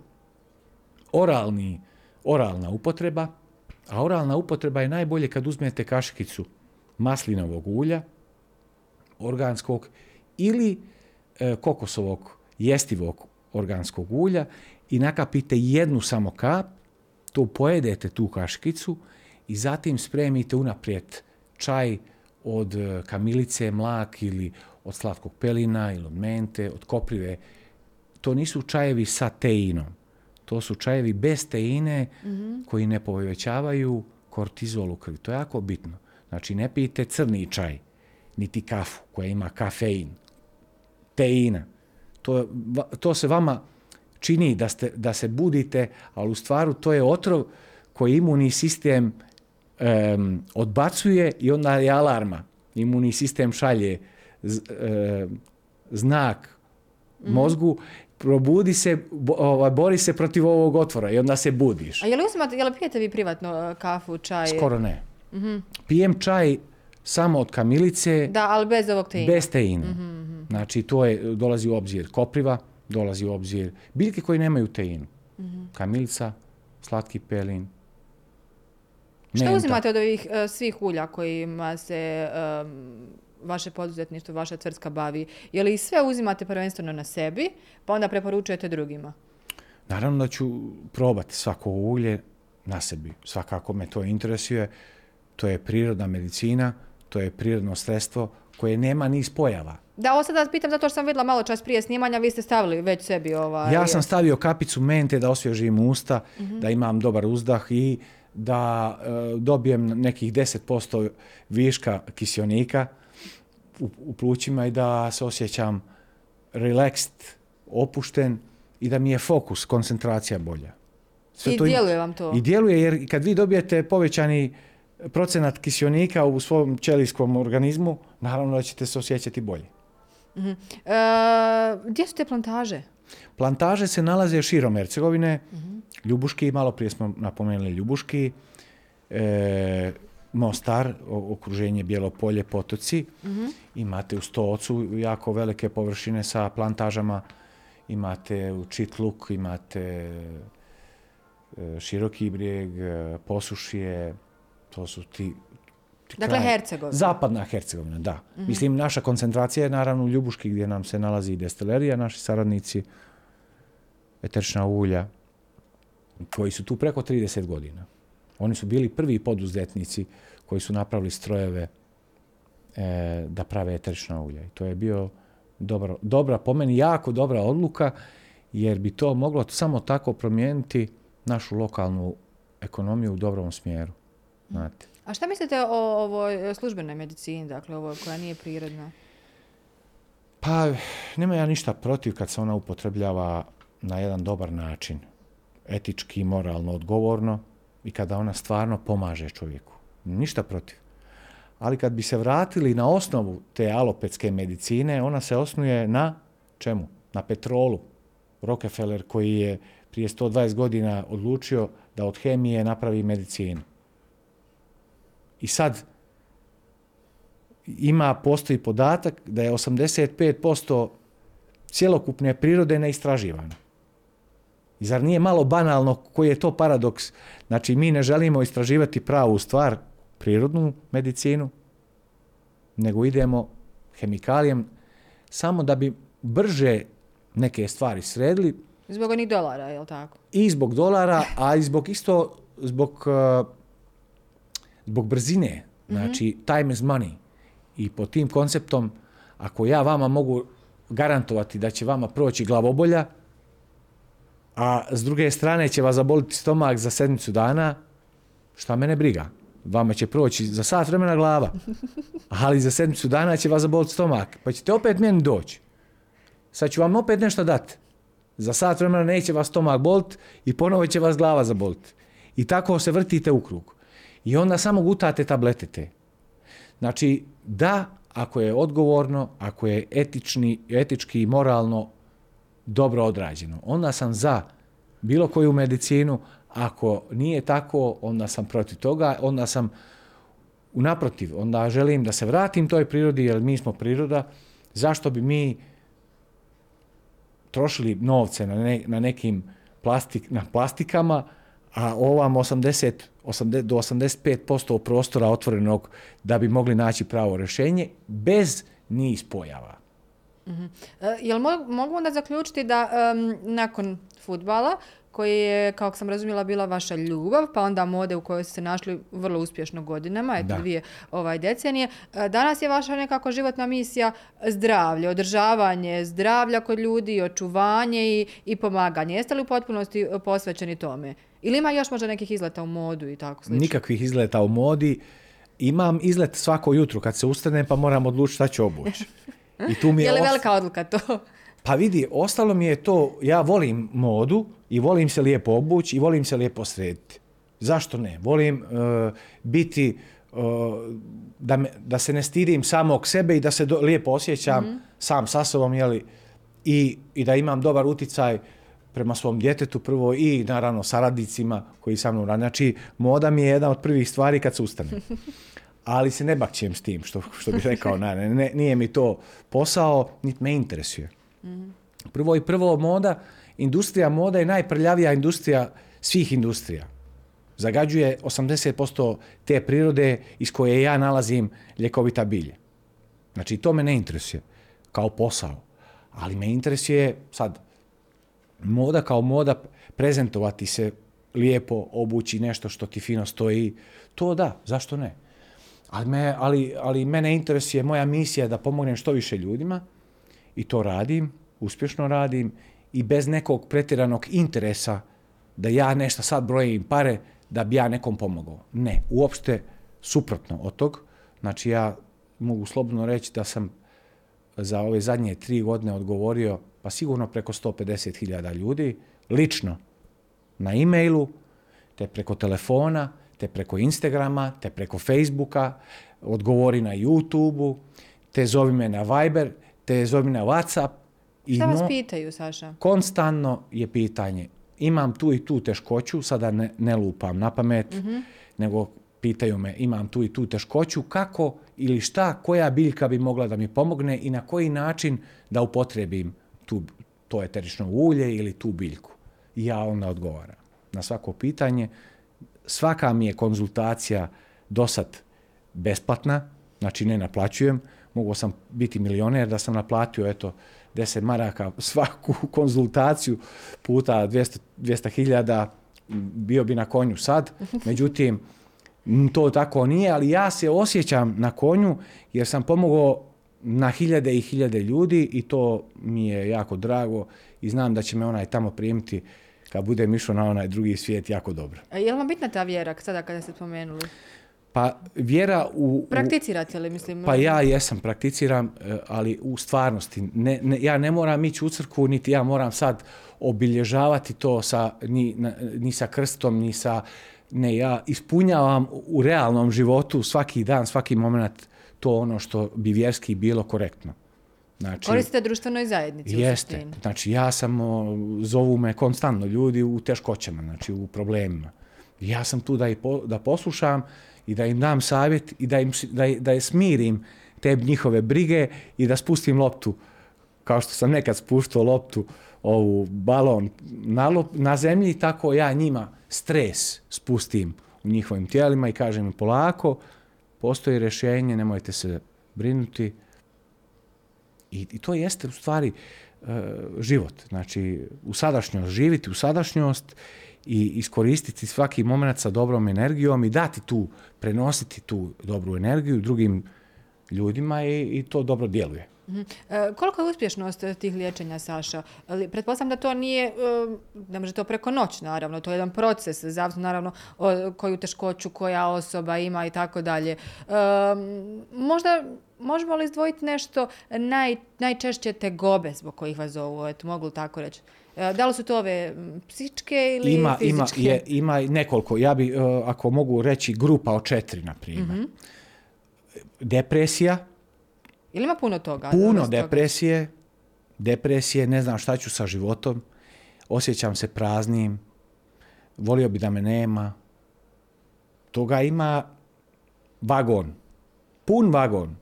oralni, oralna upotreba, a oralna upotreba je najbolje kad uzmete kaškicu maslinovog ulja, organskog, ili e, kokosovog, jestivog organskog ulja i nakapite jednu samo kap, to pojedete tu kaškicu i zatim spremite unaprijed čaj od kamilice, mlak ili od slatkog pelina ili od mente, od koprive. To nisu čajevi sa teinom. To su čajevi bez teine mm-hmm. koji ne povećavaju kortizol u krvi. To je jako bitno. Znači, ne pijte crni čaj, niti kafu koja ima kafein, teina. To, to se vama čini da, ste, da se budite, ali u stvaru to je otrov koji imunni sistem um, odbacuje i onda je alarma. Imunni sistem šalje z, um, znak mm-hmm. mozgu, probudi se, bori se protiv ovog otvora i onda se budiš. A je li, uzimate, je li pijete vi privatno kafu, čaj? Skoro ne. Mm-hmm. Pijem čaj samo od kamilice. Da, ali bez ovog teina. Bez teina. Mm-hmm. Znači, to je, dolazi u obzir kopriva, dolazi u obzir biljke koje nemaju teinu. Mm-hmm. Kamilica, slatki pelin. Što menta. Uzimate od ovih uh, svih ulja kojima se... Um, vaše poduzetništvo, vaša tvrtka bavi, je li sve uzimate prvenstveno na sebi, pa onda preporučujete drugima? Naravno da ću probati svako ulje na sebi. Svakako me to interesuje. To je prirodna medicina, to je prirodno sredstvo koje nema ni pojava. Da, ovo sada pitam zato što sam vidjela malo čas prije snimanja, vi ste stavili već sebi ovaj... Ja sam stavio kapicu mente da osvježim usta, mm-hmm. da imam dobar uzdah i da e, dobijem nekih deset posto viška kiselnika U, u plućima i da se osjećam relaxed, opušten i da mi je fokus, koncentracija bolja. Sve I to djeluje im... vam to? I djeluje, jer kad vi dobijete povećani procenat kiselnika u svom ćelijskom organizmu, naravno da ćete se osjećati bolje. Mm-hmm. E, gdje su te plantaže? Plantaže se nalaze širom Hercegovine, mm-hmm. Ljubuški, malo prije smo napomenuli Ljubuški, e, Mostar, okruženje Bjelopolje, potoci, mm-hmm. imate u Stocu jako velike površine sa plantažama, imate u Čitluk, imate Široki brijeg, Posušje, to su ti, ti dakle, kraj... Hercegovina. Zapadna Hercegovina, da. Mm-hmm. Mislim, naša koncentracija je naravno u Ljubuški gdje nam se nalazi destilerija, naši saradnici, eterična ulja, koji su tu preko trideset godina. Oni su bili prvi poduzetnici koji su napravili strojeve e, da prave eterična ulja. I to je bio dobro, dobra, po meni jako dobra odluka, jer bi to moglo samo tako promijeniti našu lokalnu ekonomiju u dobrom smjeru. Znate. A šta mislite o ovoj službenoj medicini, dakle ovo koja nije prirodna? Pa, nema ja ništa protiv kad se ona upotrebljava na jedan dobar način, etički, moralno, odgovorno i kada ona stvarno pomaže čovjeku. Ništa protiv. Ali kad bi se vratili na osnovu te alopetske medicine, ona se osnuje na čemu? Na petrolu. Rockefeller koji je prije sto dvadeset godina odlučio da od hemije napravi medicinu. I sad ima, postoji podatak da je osamdeset pet posto cjelokupne prirode neistraživana. I zar nije malo banalno koji je to paradoks? Znači, mi ne želimo istraživati pravu stvar, prirodnu medicinu, nego idemo hemikalijem samo da bi brže neke stvari sredili. Zbog onih dolara, je li tako? I zbog dolara, a i zbog isto, zbog, uh, zbog brzine. Znači, mm-hmm. time is money. I po tim konceptom, ako ja vama mogu garantovati da će vama proći glavobolja, a s druge strane će vas zaboliti stomak za sedmicu dana, šta mene briga? Vama će proći za sat vremena glava, ali za sedmicu dana će vas zaboliti stomak, pa ćete opet meni doći. Sad ću vam opet nešto dati. Za sat vremena neće vas stomak boliti i ponovo će vas glava zaboliti. I tako se vrtite u krug. I onda samo gutate tabletete. Znači, da, ako je odgovorno, ako je etični, etički i moralno dobro odrađeno, onda sam za bilo koju medicinu. Ako nije tako, onda sam protiv toga, onda sam naprotiv, onda želim da se vratim toj prirodi, jer mi smo priroda. Zašto bi mi trošili novce na, ne, na nekim plastik, na plastikama, a ovam osamdeset do osamdeset pet posto prostora otvorenog da bi mogli naći pravo rješenje bez niz pojava. Uh-huh. E, jel mo- mogu onda zaključiti da um, nakon fudbala, koji je, kako sam razumjela, bila vaša ljubav, pa onda mode u kojoj ste se našli vrlo uspješno godinama, eto dvije ovaj, decenije. Danas je vaša nekako životna misija zdravlje, održavanje zdravlja kod ljudi, očuvanje i, i pomaganje. Jeste li u potpunosti posvećeni tome? Ili ima još možda nekih izleta u modu i tako slično? Nikakvih izleta u modi. Imam izlet svako jutro kad se ustanem, pa moram odlučiti šta ću obući. I tu mi je, je li os... velika odluka to? Pa vidi, ostalo mi je to, ja volim modu i volim se lijepo obući i volim se lijepo srediti. Zašto ne? Volim uh, biti, uh, da, me, da se ne stidim samog sebe i da se do, lijepo osjećam mm-hmm. sam sa sobom, jeli, i, i da imam dobar uticaj prema svom djetetu prvo i naravno saradnicima koji sa mnom rade. Znači, moda mi je jedna od prvih stvari kad se ustanem. Ali se ne bakćem s tim, što, što bih rekao, ne, ne, nije mi to posao, niti me interesuje. Mm-hmm. Prvo i prvo moda, industrija moda je najprljavija industrija svih industrija. Zagađuje osamdeset posto te prirode iz koje ja nalazim ljekovita bilje. Znači, to me ne interesuje kao posao, ali me interesuje sad moda kao moda, prezentovati se lijepo, obući nešto što ti fino stoji. To da, zašto ne? Ali, me, ali, ali mene interesuje, moja misija je da pomognem što više ljudima. I to radim, uspješno radim i bez nekog pretjeranog interesa da ja nešto sad brojim pare da bi ja nekom pomogao. Ne, uopšte suprotno od tog. Znači, ja mogu slobodno reći da sam za ove zadnje tri godine odgovorio pa sigurno preko sto pedeset hiljada ljudi lično na e-mailu, te preko telefona, te preko Instagrama, te preko Facebooka, odgovori na YouTubeu, te zovi me na Viber, te zove na WhatsApp. Šta vas no, pitaju, Saša? Konstantno je pitanje. Imam tu i tu teškoću, sada ne, ne lupam na pamet, mm-hmm. nego pitaju me imam tu i tu teškoću, kako ili šta, koja biljka bi mogla da mi pomogne i na koji način da upotrijebim tu, to eterično ulje ili tu biljku. I ja onda odgovaram na svako pitanje. Svaka mi je konzultacija dosad besplatna, znači ne naplaćujem. Mogao sam biti milioner da sam naplatio eto deset maraka svaku konzultaciju puta dvjesto hiljada bio bi na konju sad, međutim, to tako nije, ali ja se osjećam na konju jer sam pomogao na hiljade i hiljade ljudi i to mi je jako drago i znam da će me onaj tamo primiti kad budem išao na onaj drugi svijet jako dobro. A je li vam bitna ta vjera sada kada ste spomenuli? Pa vjera u... Prakticirate li, mislim? Pa ja jesam, prakticiram, ali u stvarnosti. Ne, ne, ja ne moram ići u crkvu, niti ja moram sad obilježavati to sa, ni, ni sa krstom, ni sa... Ne, ja ispunjavam u realnom životu svaki dan, svaki moment to ono što bi vjerski bilo korektno. Znači, koristite društvenoj zajednici. Jeste. Znači, ja sam, zovu me konstantno ljudi u teškoćama, znači u problemima. Ja sam tu da, i po, da poslušam i da im dam savjet i da, im, da, da je smirim te njihove brige i da spustim loptu, kao što sam nekad spuštao loptu, ovu balon na, lop, na zemlji, tako ja njima stres spustim u njihovim tijelima i kažem polako, postoji rješenje, nemojte se brinuti. I, i to jeste u stvari uh, život. Znači, u sadašnjost živiti, u sadašnjost i iskoristiti svaki moment sa dobrom energijom i dati tu, prenositi tu dobru energiju drugim ljudima i, i to dobro djeluje. Uh-huh. E, koliko je uspješnost tih liječenja, Saša? Pretpostavljam da to nije, ne može to preko noći, naravno, to je jedan proces, zavisno naravno o koju teškoću koja osoba ima i tako dalje. Možda možemo li izdvojiti nešto naj, najčešće tegobe zbog kojih vas zovu, eto, mogu tako reći? Da li su to ove psičke ili ima, fizičke? Ima, je, ima nekoliko. Ja bi, ako mogu reći, grupa od četiri, na primjer. Uh-huh. Depresija. Ili ima puno toga? Puno depresije, toga? depresije, ne znam šta ću sa životom, osjećam se praznim, volio bi da me nema. Toga ima vagon, pun vagon.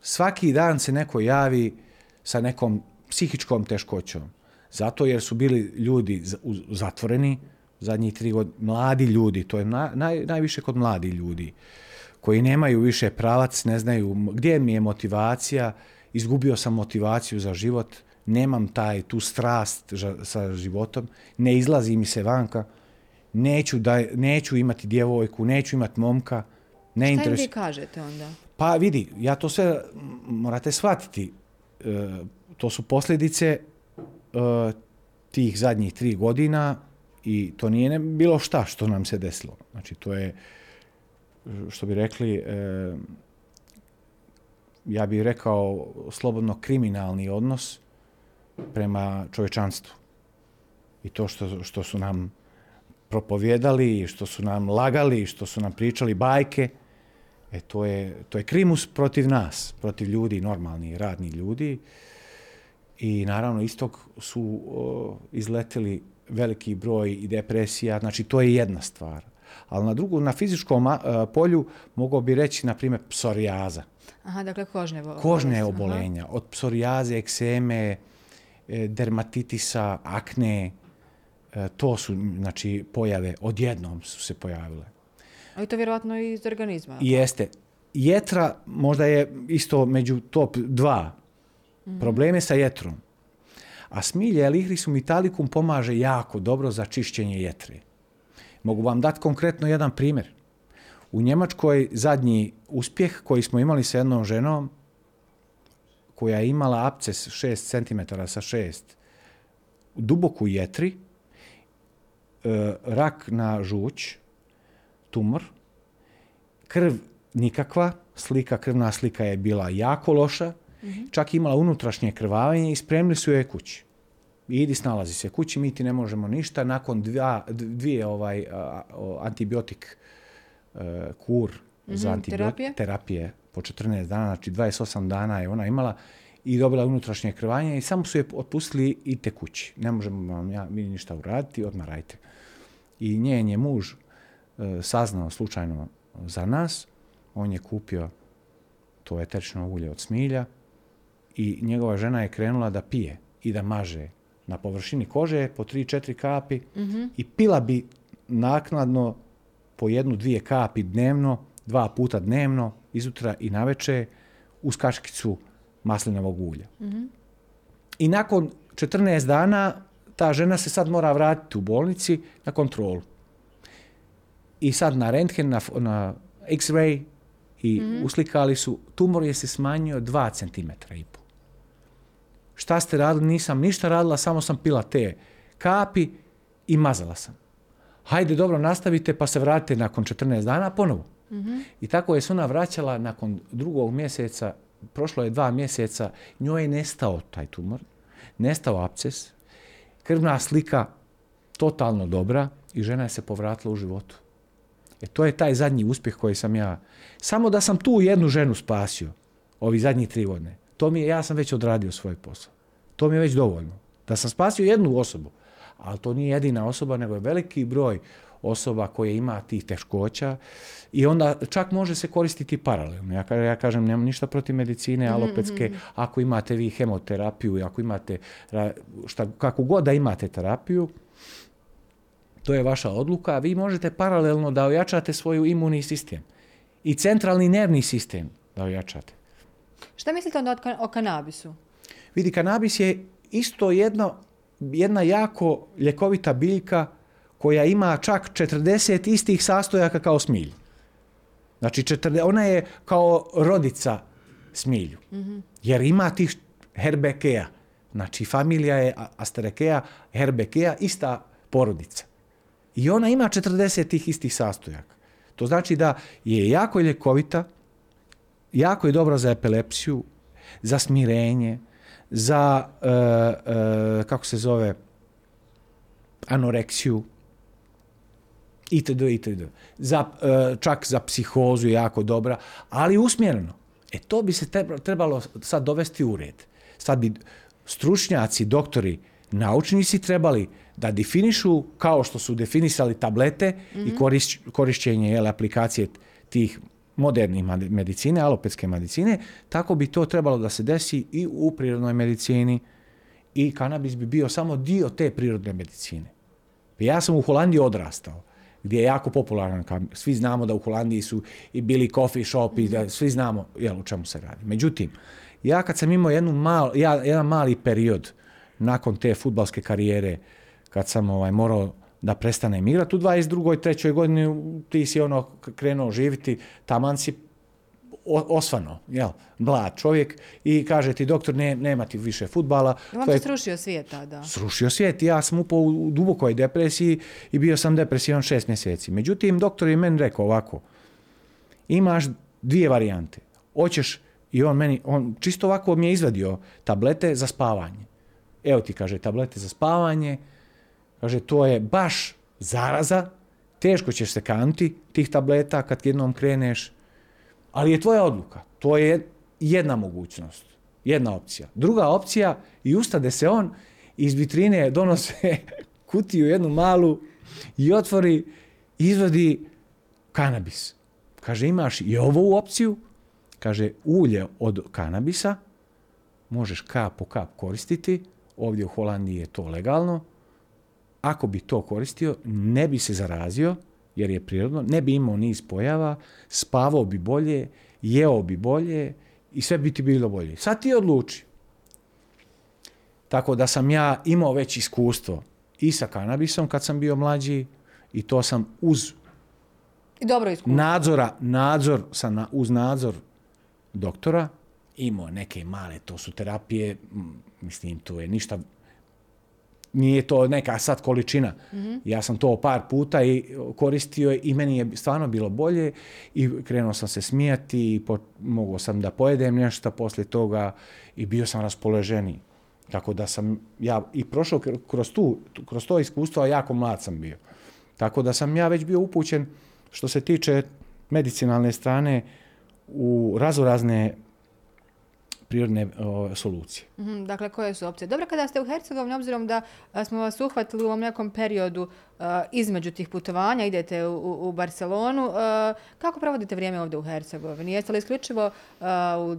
Svaki dan se neko javi sa nekom psihičkom teškoćom. Zato jer su bili ljudi zatvoreni, zadnjih tri godine, mladi ljudi, to je naj, najviše kod mladi ljudi, koji nemaju više pravac, ne znaju gdje mi je motivacija, izgubio sam motivaciju za život, nemam taj, tu strast ža, sa životom, ne izlazi mi se vanka, neću, da, neću imati djevojku, neću imati momka. Ne Šta interes... im vi kažete onda? Pa vidi, ja to sve morate shvatiti. E, to su posljedice e, tih zadnjih tri godina i to nije ne, bilo šta što nam se desilo. Znači to je... što bi rekli, eh, ja bih rekao slobodno kriminalni odnos prema čovječanstvu. I to što, što su nam propovijedali, što su nam lagali, što su nam pričali bajke, e, to je, to je krimus protiv nas, protiv ljudi, normalni, radni ljudi. I naravno iz tog su o, izletili veliki broj i depresija, znači to je jedna stvar. Ali na drugu, na fizičkom a, polju mogao bi reći, na primjer, psorijaza. Aha, dakle kožne obolenja. Kožne obolenja, od psorijaze, ekseme, e, dermatitisa, akne, e, to su, znači, pojave, odjednom su se pojavile. Ali to vjerojatno i iz organizma. Jeste. Jetra možda je isto među top dva. Mm-hmm. Probleme sa jetrom. A smilje helichrysum italicum pomaže jako dobro za čišćenje jetre. Mogu vam dati konkretno jedan primjer. U Njemačkoj zadnji uspjeh koji smo imali sa jednom ženom koja je imala absces šest centimetara sa šest duboku jetri, rak na žuč, tumor, krv nikakva, slika, krvna slika je bila jako loša, mm-hmm. čak imala unutrašnje krvavanje i spremili su je kući. Idi, snalazi se kući, mi ti ne možemo ništa. Nakon dva, dvije ovaj, a, o, antibiotik a, kur mm-hmm, za antibiotik, terapije po četrnaest dana, znači dvadeset osam dana je ona imala i dobila unutrašnje krvanje i samo su je otpustili, idite kući. Ne možemo vam ja, mi ništa uraditi, odmarajte. I njen je muž a, saznao slučajno za nas. On je kupio to eterično ulje od smilja i njegova žena je krenula da pije i da maže na površini kože po tri četiri kapi mm-hmm. i pila bi naknadno po jednu dvije kapi dnevno, dva puta dnevno, izutra i naveče uz kaškicu maslinovog ulja. Mm-hmm. I nakon četrnaest dana Ta žena se sad mora vratiti u bolnici na kontrolu. I sad na rentgen, na, na x-ray i mm-hmm. uslikali su, tumor je se smanjio dva centimetra i pol. Šta ste radili? Nisam ništa radila, samo sam pila te kapi i mazala sam. Hajde, dobro, nastavite pa se vratite nakon četrnaest dana ponovo. Mm-hmm. I tako je se ona vraćala nakon drugog mjeseca, prošlo je dva mjeseca, njoj je nestao taj tumor, nestao absces, krvna slika totalno dobra i žena je se povratila u životu. E to je taj zadnji uspjeh koji sam ja, samo da sam tu jednu ženu spasio, ovi zadnji tri godine, to mi je, ja sam već odradio svoj posao. To mi je već dovoljno. Da sam spasio jednu osobu, ali to nije jedina osoba, nego je veliki broj osoba koje ima tih teškoća i onda čak može se koristiti paralelno. Ja, ja kažem, nemam ništa protiv medicine alopetske, mm-hmm. ako imate vi hemoterapiju i ako imate, šta, kako god da imate terapiju, to je vaša odluka, vi možete paralelno da ojačate svoj imunni sistem i centralni nervni sistem da ojačate. Šta mislite onda o kanabisu? Vidi, kanabis je isto jedno, jedna jako ljekovita biljka koja ima čak četrdeset istih sastojaka kao smilj. Znači, četrdeset, ona je kao rodica smilju, mm-hmm. jer ima tih herbekeja. Znači, familija je asterekea, herbekeja, ista porodica. I ona ima četrdeset tih istih sastojaka. To znači da je jako ljekovita, jako je dobra za epilepsiju, za smirenje, za, e, e, kako se zove, anoreksiju, itd., itd. Za, e, čak za psihozu je jako dobra, ali usmjereno. E to bi se trebalo sad dovesti u red. Sad bi stručnjaci, doktori, naučnici trebali da definišu, kao što su definisali tablete mm-hmm. i koris, korišćenje jel, aplikacije tih modernih medicine, alopetske medicine, tako bi to trebalo da se desi i u prirodnoj medicini i kanabis bi bio samo dio te prirodne medicine. Ja sam u Holandiji odrastao, gdje je jako popularan kanabis. Svi znamo da u Holandiji su i bili coffee shopi, mm-hmm. da svi znamo jel, o čemu se radi. Međutim, ja kad sam imao jednu mal, ja, jedan mali period nakon te fudbalske karijere, kad sam ovaj, morao da prestanem igrati, u dvadeset drugoj trećoj godini ti si ono krenuo živjeti, taman si osvano, jel, mlad čovjek i kaže ti doktor, ne, nema ti više fudbala. Vam se srušio svijet tada. Srušio svijet, ja sam upao u dubokoj depresiji i bio sam depresivan šest mjeseci. Međutim, doktor je meni rekao ovako, imaš dvije varijante, hoćeš i on meni, on čisto ovako mi je izvadio tablete za spavanje. Evo ti, kaže, tablete za spavanje, kaže, to je baš zaraza, teško ćeš se kanuti tih tableta kad jednom kreneš, ali je tvoja odluka. To je jedna mogućnost, jedna opcija. Druga opcija, i ustade se on, iz vitrine donose kutiju jednu malu i otvori, izvadi kanabis. Kaže, imaš i ovu opciju, kaže, ulje od kanabisa, možeš kap po kap koristiti, ovdje u Holandiji je to legalno. Ako bi to koristio, ne bi se zarazio, jer je prirodno, ne bi imao niz pojava, spavao bi bolje, jeo bi bolje i sve bi ti bilo bolje. Sad ti odluči. Tako da sam ja imao već iskustvo i sa kanabisom kad sam bio mlađi i to sam uz i dobro iskustvo. Nadzora, nadzor, sam na, uz nadzor doktora imao neke male, to su terapije, mislim, to je ništa, nije to neka sad količina. Mm-hmm. Ja sam to par puta i koristio i meni je stvarno bilo bolje i krenuo sam se smijati i po, mogao sam da pojedem nešto poslije toga i bio sam raspoloženiji. Tako da sam ja i prošao kroz, tu, kroz to iskustvo, a jako mlad sam bio. Tako da sam ja već bio upućen što se tiče medicinalne strane u raznorazne prirodne o, solucije. Mm-hmm, dakle, koje su opcije? Dobro, kada ste u Hercegovini, obzirom da a, smo vas uhvatili u ovom nekom periodu a, između tih putovanja, idete u, u, u Barcelonu, a, kako provodite vrijeme ovdje u Hercegovini? Jeste li isključivo a, u,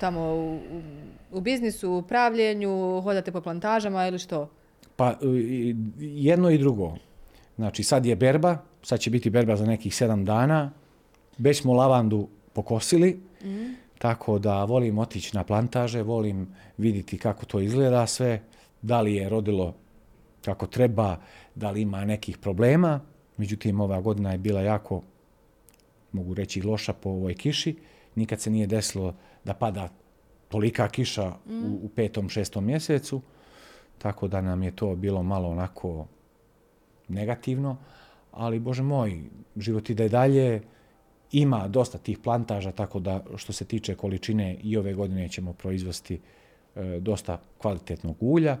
tamo u, u biznisu, u pravljenju, hodate po plantažama ili što? Pa, jedno i drugo. Znači, sad je berba, sad će biti berba za nekih sedam dana, već smo lavandu pokosili, mm-hmm. Tako da volim otići na plantaže, volim vidjeti kako to izgleda sve, da li je rodilo kako treba, da li ima nekih problema. Međutim, ova godina je bila jako, mogu reći, loša po ovoj kiši. Nikad se nije desilo da pada tolika kiša mm. u, u petom, šestom mjesecu. Tako da nam je to bilo malo onako negativno. Ali, Bože moj, život ide dalje. Ima dosta tih plantaža, tako da što se tiče količine i ove godine ćemo proizvesti e, dosta kvalitetnog ulja.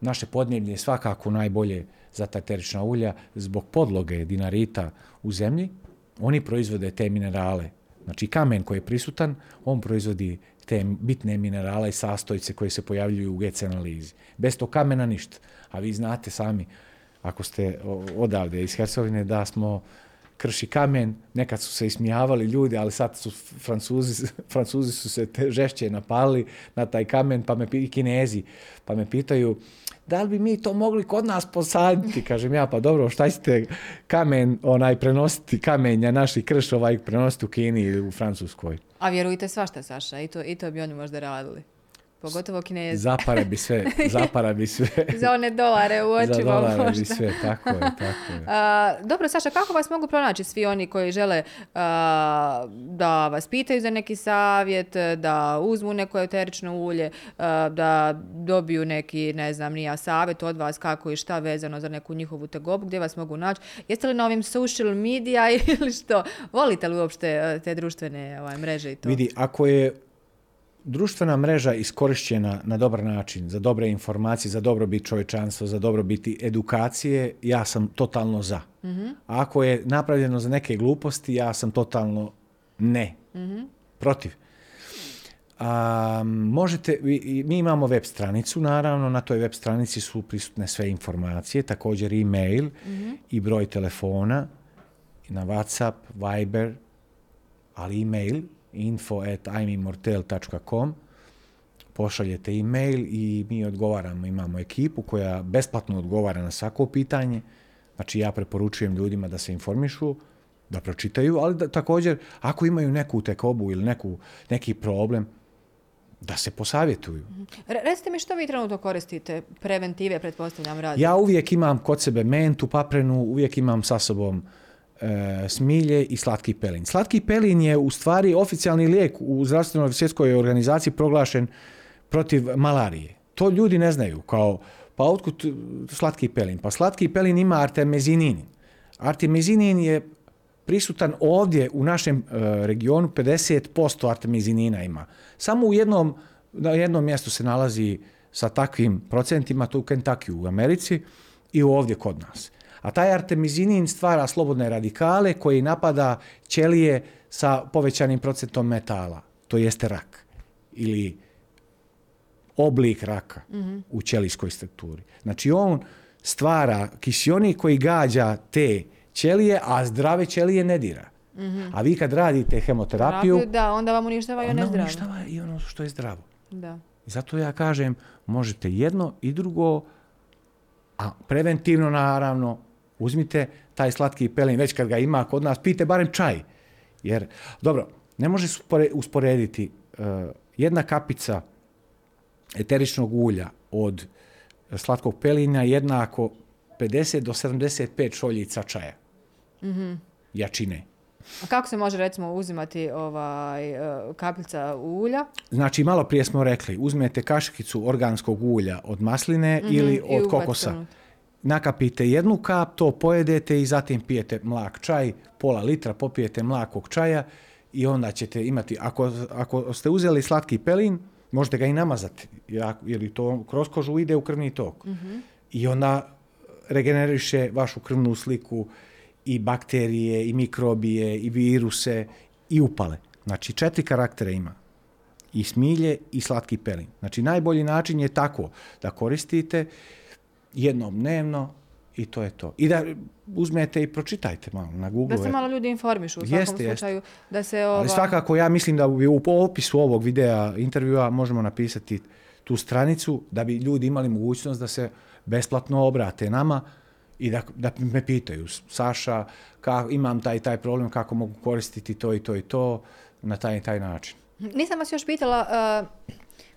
Naše podneblje je svakako najbolje za ta eterična ulja zbog podloge dinarita u zemlji. Oni proizvode te minerale. Znači kamen koji je prisutan, on proizvodi te bitne minerale i sastojce koje se pojavljuju u G C analizi. Bez tog kamena ništa. A vi znate sami, ako ste odavde iz Hercegovine, da smo krši kamen, nekad su se ismijavali ljudi, ali sad su Francuzi, Francuzi su se te žešće napali na taj kamen, pa me i Kinezi, pa me pitaju da li bi mi to mogli kod nas posaditi? Kažem ja, pa dobro, šta ćete kamen, onaj, prenositi kamenja, naši krš, ovaj, prenositi u Kini ili u Francuskoj? A vjerujte svašta, Saša, i to, i to bi oni možda radili. Pogotovo Kinezi. Zapara bi sve, zapara bi sve. Za one dolare u očima. Za dolare možda. Bi sve, tako je, tako je. A, dobro, Saša, kako vas mogu pronaći svi oni koji žele a, da vas pitaju za neki savjet, da uzmu neko eterično ulje, a, da dobiju neki, ne znam, nija savjet od vas kako i šta vezano za neku njihovu tegobu, gdje vas mogu naći? Jeste li na ovim social media ili što? Volite li uopšte te društvene ovaj, mreže i to? Vidi, ako je društvena mreža iskorišćena na dobar način, za dobre informacije, za dobrobit čovječanstva, za dobrobit edukacije, ja sam totalno za. Mm-hmm. A ako je napravljeno za neke gluposti, ja sam totalno ne. Mm-hmm. Protiv. A, možete, mi imamo web stranicu, naravno, na toj web stranici su prisutne sve informacije, također e-mail mm-hmm. i broj telefona, na WhatsApp, Viber, ali e-mail, info at imimortel dot com, pošaljete e-mail i mi odgovaramo, imamo ekipu koja besplatno odgovara na svako pitanje, znači ja preporučujem ljudima da se informišu, da pročitaju, ali da, također ako imaju neku tekobu ili neku, neki problem, da se posavjetuju. Re, recite mi što vi trenutno koristite, preventive, pretpostavljam radite? Ja uvijek imam kod sebe mentu, paprenu, uvijek imam sa sobom smilje i slatki pelin. Slatki pelin je u stvari oficijalni lijek u zdravstvenoj svjetskoj organizaciji proglašen protiv malarije. To ljudi ne znaju, kao pa otkud slatki pelin? Pa slatki pelin ima artemezinin. Artemezinin je prisutan ovdje u našem uh, regionu, pedeset posto artemezinina ima. Samo u jednom, na jednom mjestu se nalazi sa takvim procentima, to u Kentuckyu u Americi i ovdje kod nas. A taj artemizinin stvara slobodne radikale koji napada ćelije sa povećanim procentom metala, to jeste rak ili oblik raka mm-hmm. u ćelijskoj strukturi. Znači on stvara kisionik koji gađa te ćelije, a zdrave ćelije ne dira. Mm-hmm. A vi kad radite hemoterapiju, terapiju, da, onda vam uništava i ono zdravo. Uništava i ono što je zdravo. Da. Zato ja kažem, možete jedno i drugo. A preventivno, naravno, uzmite taj slatki pelin, već kad ga ima kod nas, pijte barem čaj. Jer, dobro, ne može usporediti uh, jedna kapica eteričnog ulja od slatkog pelina jednako pedeset do sedamdeset pet šoljica čaja. Mm-hmm. Jačine. A kako se može, recimo, uzimati ovaj, kapljica ulja? Znači, malo prije smo rekli, uzmete kašikicu organskog ulja od masline mm-hmm, ili od kokosa. Nakapite jednu kap, to pojedete i zatim pijete mlak čaj, pola litra popijete mlakog čaja i onda ćete imati, ako, ako ste uzeli slatki pelin, možete ga i namazati, jer to kroz kožu ide u krvni tok. Mm-hmm. I onda regeneriše vašu krvnu sliku, i bakterije, i mikrobije, i viruse, i upale. Znači, četiri karaktera ima. I smilje, i slatki pelin. Znači, najbolji način je tako da koristite jednom dnevno i to je to. I da uzmete i pročitajte malo na Google. Da se malo ljudi informišu u svakom jeste, slučaju. Jeste. Da se ova... Ali svakako, ja mislim da bi u opisu ovog videa, intervjua, možemo napisati tu stranicu da bi ljudi imali mogućnost da se besplatno obrate nama i da, da me pitaju, Saša, ka, imam taj taj problem, kako mogu koristiti to i to i to na taj taj način. Nisam vas još pitala, uh,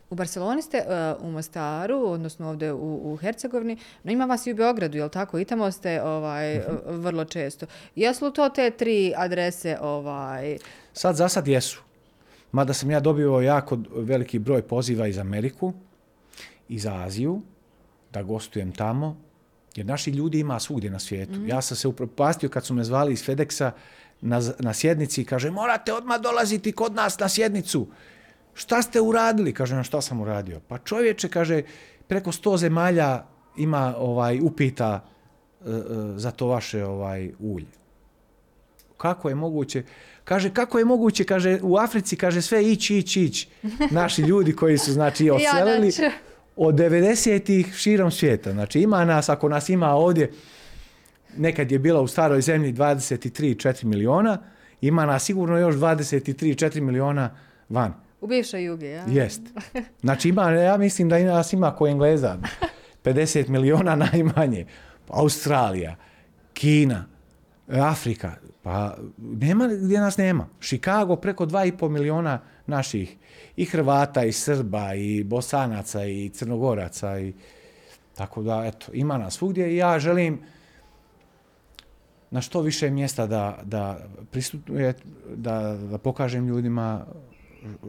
U Barceloni ste, uh, u Mostaru, odnosno ovdje u, u Hercegovini, no ima vas i u Beogradu, jel tako? I tamo ste ovaj, vrlo često. Jesu li to te tri adrese? Ovaj... Sad za sad jesu. Mada sam ja dobio jako veliki broj poziva iz Ameriku, iz Aziju, da gostujem tamo, jer naši ljudi ima svugdje na svijetu. Mm. Ja sam se upropastio kad su me zvali iz Fedexa na, na sjednici i kaže, morate odmah dolaziti kod nas na sjednicu. Šta ste uradili? Kaže, na šta sam uradio? Pa čovječe, kaže, preko sto zemalja ima ovaj, upita e, e, za to vaše ovaj, ulje. Kako je moguće? Kaže, kako je moguće, kaže, u Africi, kaže, sve ići, ići, ići. Naši ljudi koji su, znači, odselili od devedesetih širom svijeta. Znači, ima nas, ako nas ima ovdje, nekad je bila u staroj zemlji dvadeset tri četiri miliona, ima nas sigurno još dvadeset tri četiri miliona van. U bivšoj Jugi, ja? Jest. Znači, ima, ja mislim da nas ima ko Engleza, pedeset miliona najmanje. Australija, Kina, Afrika, pa nema gdje nas nema. Chicago preko dva i pol miliona naših i Hrvata i Srba i Bosanaca i Crnogoraca i tako da eto ima nas svugdje i ja želim na što više mjesta da da prisutuje, da, da pokažem ljudima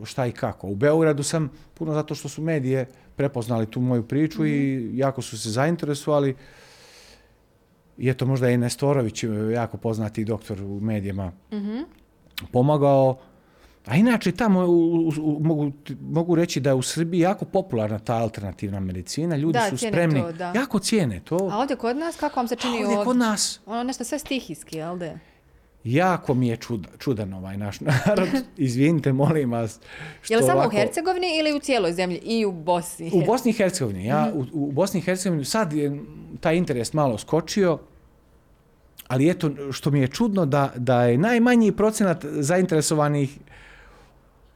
šta i kako. U Beogradu sam puno zato što su medije prepoznali tu moju priču mm-hmm. i jako su se zainteresovali. I eto, možda je Nestorović, jako poznati doktor u medijima, mm-hmm. pomagao. A inače, tamo u, u, mogu, mogu reći da je u Srbiji jako popularna ta alternativna medicina. Ljudi da, su spremni. To, da. Jako cijene to. A ovdje kod nas, kako vam se čini ovdje? Ovdje kod nas. Ono nešto sve stihijski, jel da? Jako mi je čudan, čudan ovaj naš narod. Izvinite, molim vas. Je li samo ovako... u Hercegovini ili u cijeloj zemlji? I u Bosni? U Bosni i Hercegovini. Ja, mm-hmm. u, u Bosni i Hercegovini sad je taj interes malo skočio, ali eto što mi je čudno da, da je najmanji procenat zainteresovanih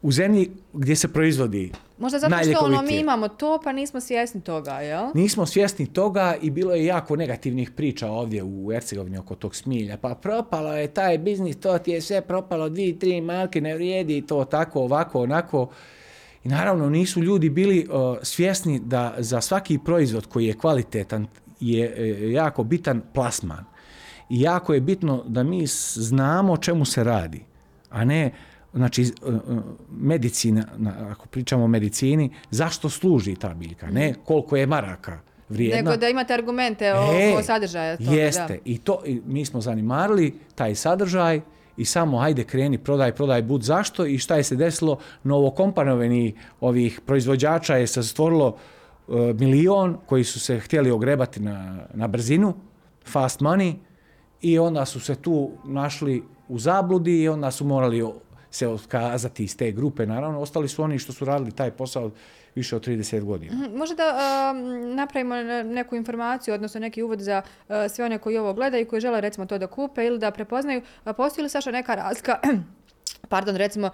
u zemlji gdje se proizvodi. Možda zato što ono, mi imamo to pa nismo svjesni toga, jel? Nismo svjesni toga i bilo je jako negativnih priča ovdje u Hercegovini oko tog smilja. Pa propalo je taj biznis, to ti je sve propalo, dvije, tri marke ne vrijedi, to tako, ovako, onako. I naravno nisu ljudi bili uh, svjesni da za svaki proizvod koji je kvalitetan je uh, jako bitan plasman. I jako je bitno da mi znamo o čemu se radi, a ne... Znači, medicina, ako pričamo o medicini, zašto služi ta biljka? Ne koliko je maraka vrijedna. Nego da imate argumente o, e, o sadržaju. Jeste. Da. I to i mi smo zanimarili taj sadržaj i samo hajde kreni, prodaj, prodaj, bud zašto i šta je se desilo. Novokompanovanih ovih proizvođača je se stvorilo uh, milion koji su se htjeli ogrebati na, na brzinu, fast money, i onda su se tu našli u zabludi i onda su morali se otkazati iz te grupe, naravno. Ostali su oni što su radili taj posao više od trideset godina. Možda da um, napravimo neku informaciju, odnosno neki uvod za uh, sve one koji ovo gledaju i koji žele recimo to da kupe ili da prepoznaju. Postoji li, Saša, neka razlika pardon, recimo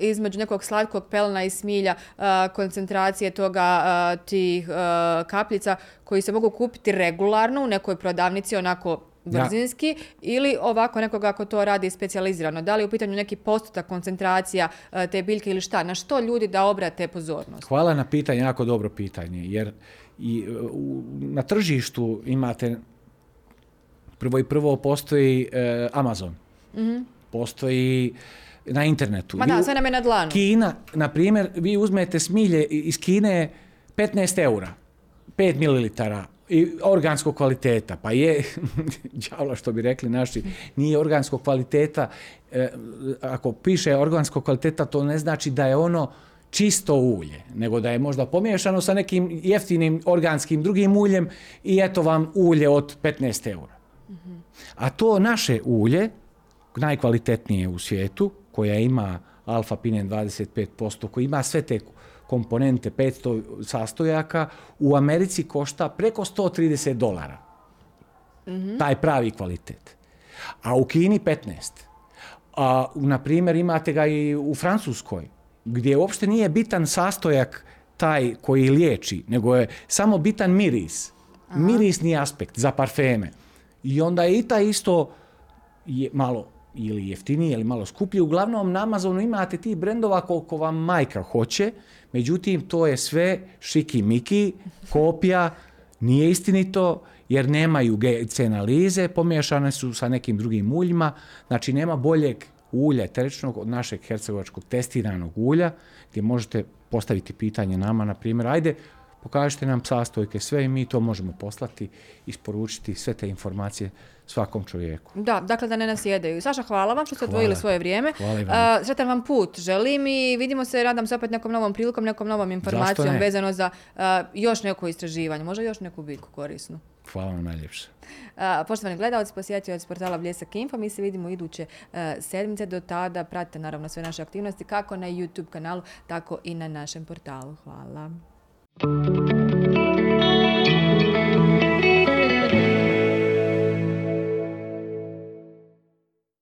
između nekog slatkog pelena i smilja, uh, koncentracije toga, uh, tih uh, kapljica koji se mogu kupiti regularno u nekoj prodavnici onako brzinski, ja. Ili ovako nekoga ako to radi specijalizirano? Da li je u pitanju neki postotak koncentracija te biljke ili šta? Na što ljudi da obrate pozornost? Hvala na pitanje, jako dobro pitanje. Jer i, u, na tržištu imate, prvo i prvo postoji e, Amazon, mm-hmm. postoji na internetu. Ma da, sve nam je na dlanu. Kina, na primjer, vi uzmete smilje iz Kine petnaest eura, pet mililitara. I organskog kvaliteta, pa je, đavla što bi rekli naši, nije organskog kvaliteta. E, ako piše organskog kvaliteta, to ne znači da je ono čisto ulje, nego da je možda pomiješano sa nekim jeftinim organskim drugim uljem i eto vam ulje od petnaest eura. Mm-hmm. A to naše ulje, najkvalitetnije u svijetu, koja ima alfa-pinen dvadeset pet posto, koji ima sve te komponente, petsto sastojaka, u Americi košta preko sto trideset dolara. Mm-hmm. Taj pravi kvalitet. A u Kini petnaest. A, na primjer, imate ga i u Francuskoj, gdje uopšte nije bitan sastojak taj koji liječi, nego je samo bitan miris. Aha. Mirisni aspekt za parfeme. I onda je i taj isto je malo ili jeftiniji ili malo skuplji. Uglavnom, na Amazonu imate ti brendova koliko vam majka hoće. Međutim, to je sve šiki-miki, kopija, nije istinito, jer nemaju G C analize, pomiješane su sa nekim drugim uljima, znači nema boljeg ulja eteričnog od našeg hercegovačkog testiranog ulja, gdje možete postaviti pitanje nama, na primjer, ajde, pokažite nam sastojke, sve, i mi to možemo poslati, isporučiti sve te informacije svakom čovjeku. Da, dakle da ne nasjedaju. Saša, hvala vam što ste odvojili svoje vrijeme. Uh, sretan vam put želim i vidimo se, radam se opet nekom novom prilikom, nekom novom informacijom ne? vezano za uh, još neko istraživanje, možda još neku bitku korisnu. Hvala vam najljepše. Uh, poštovani gledalci, posjetioci portala Bljesak Info, mi se vidimo iduće uh, sedmice. Do tada pratite naravno sve naše aktivnosti kako na YouTube kanalu, tako i na našem portalu. Hvala. Thank you.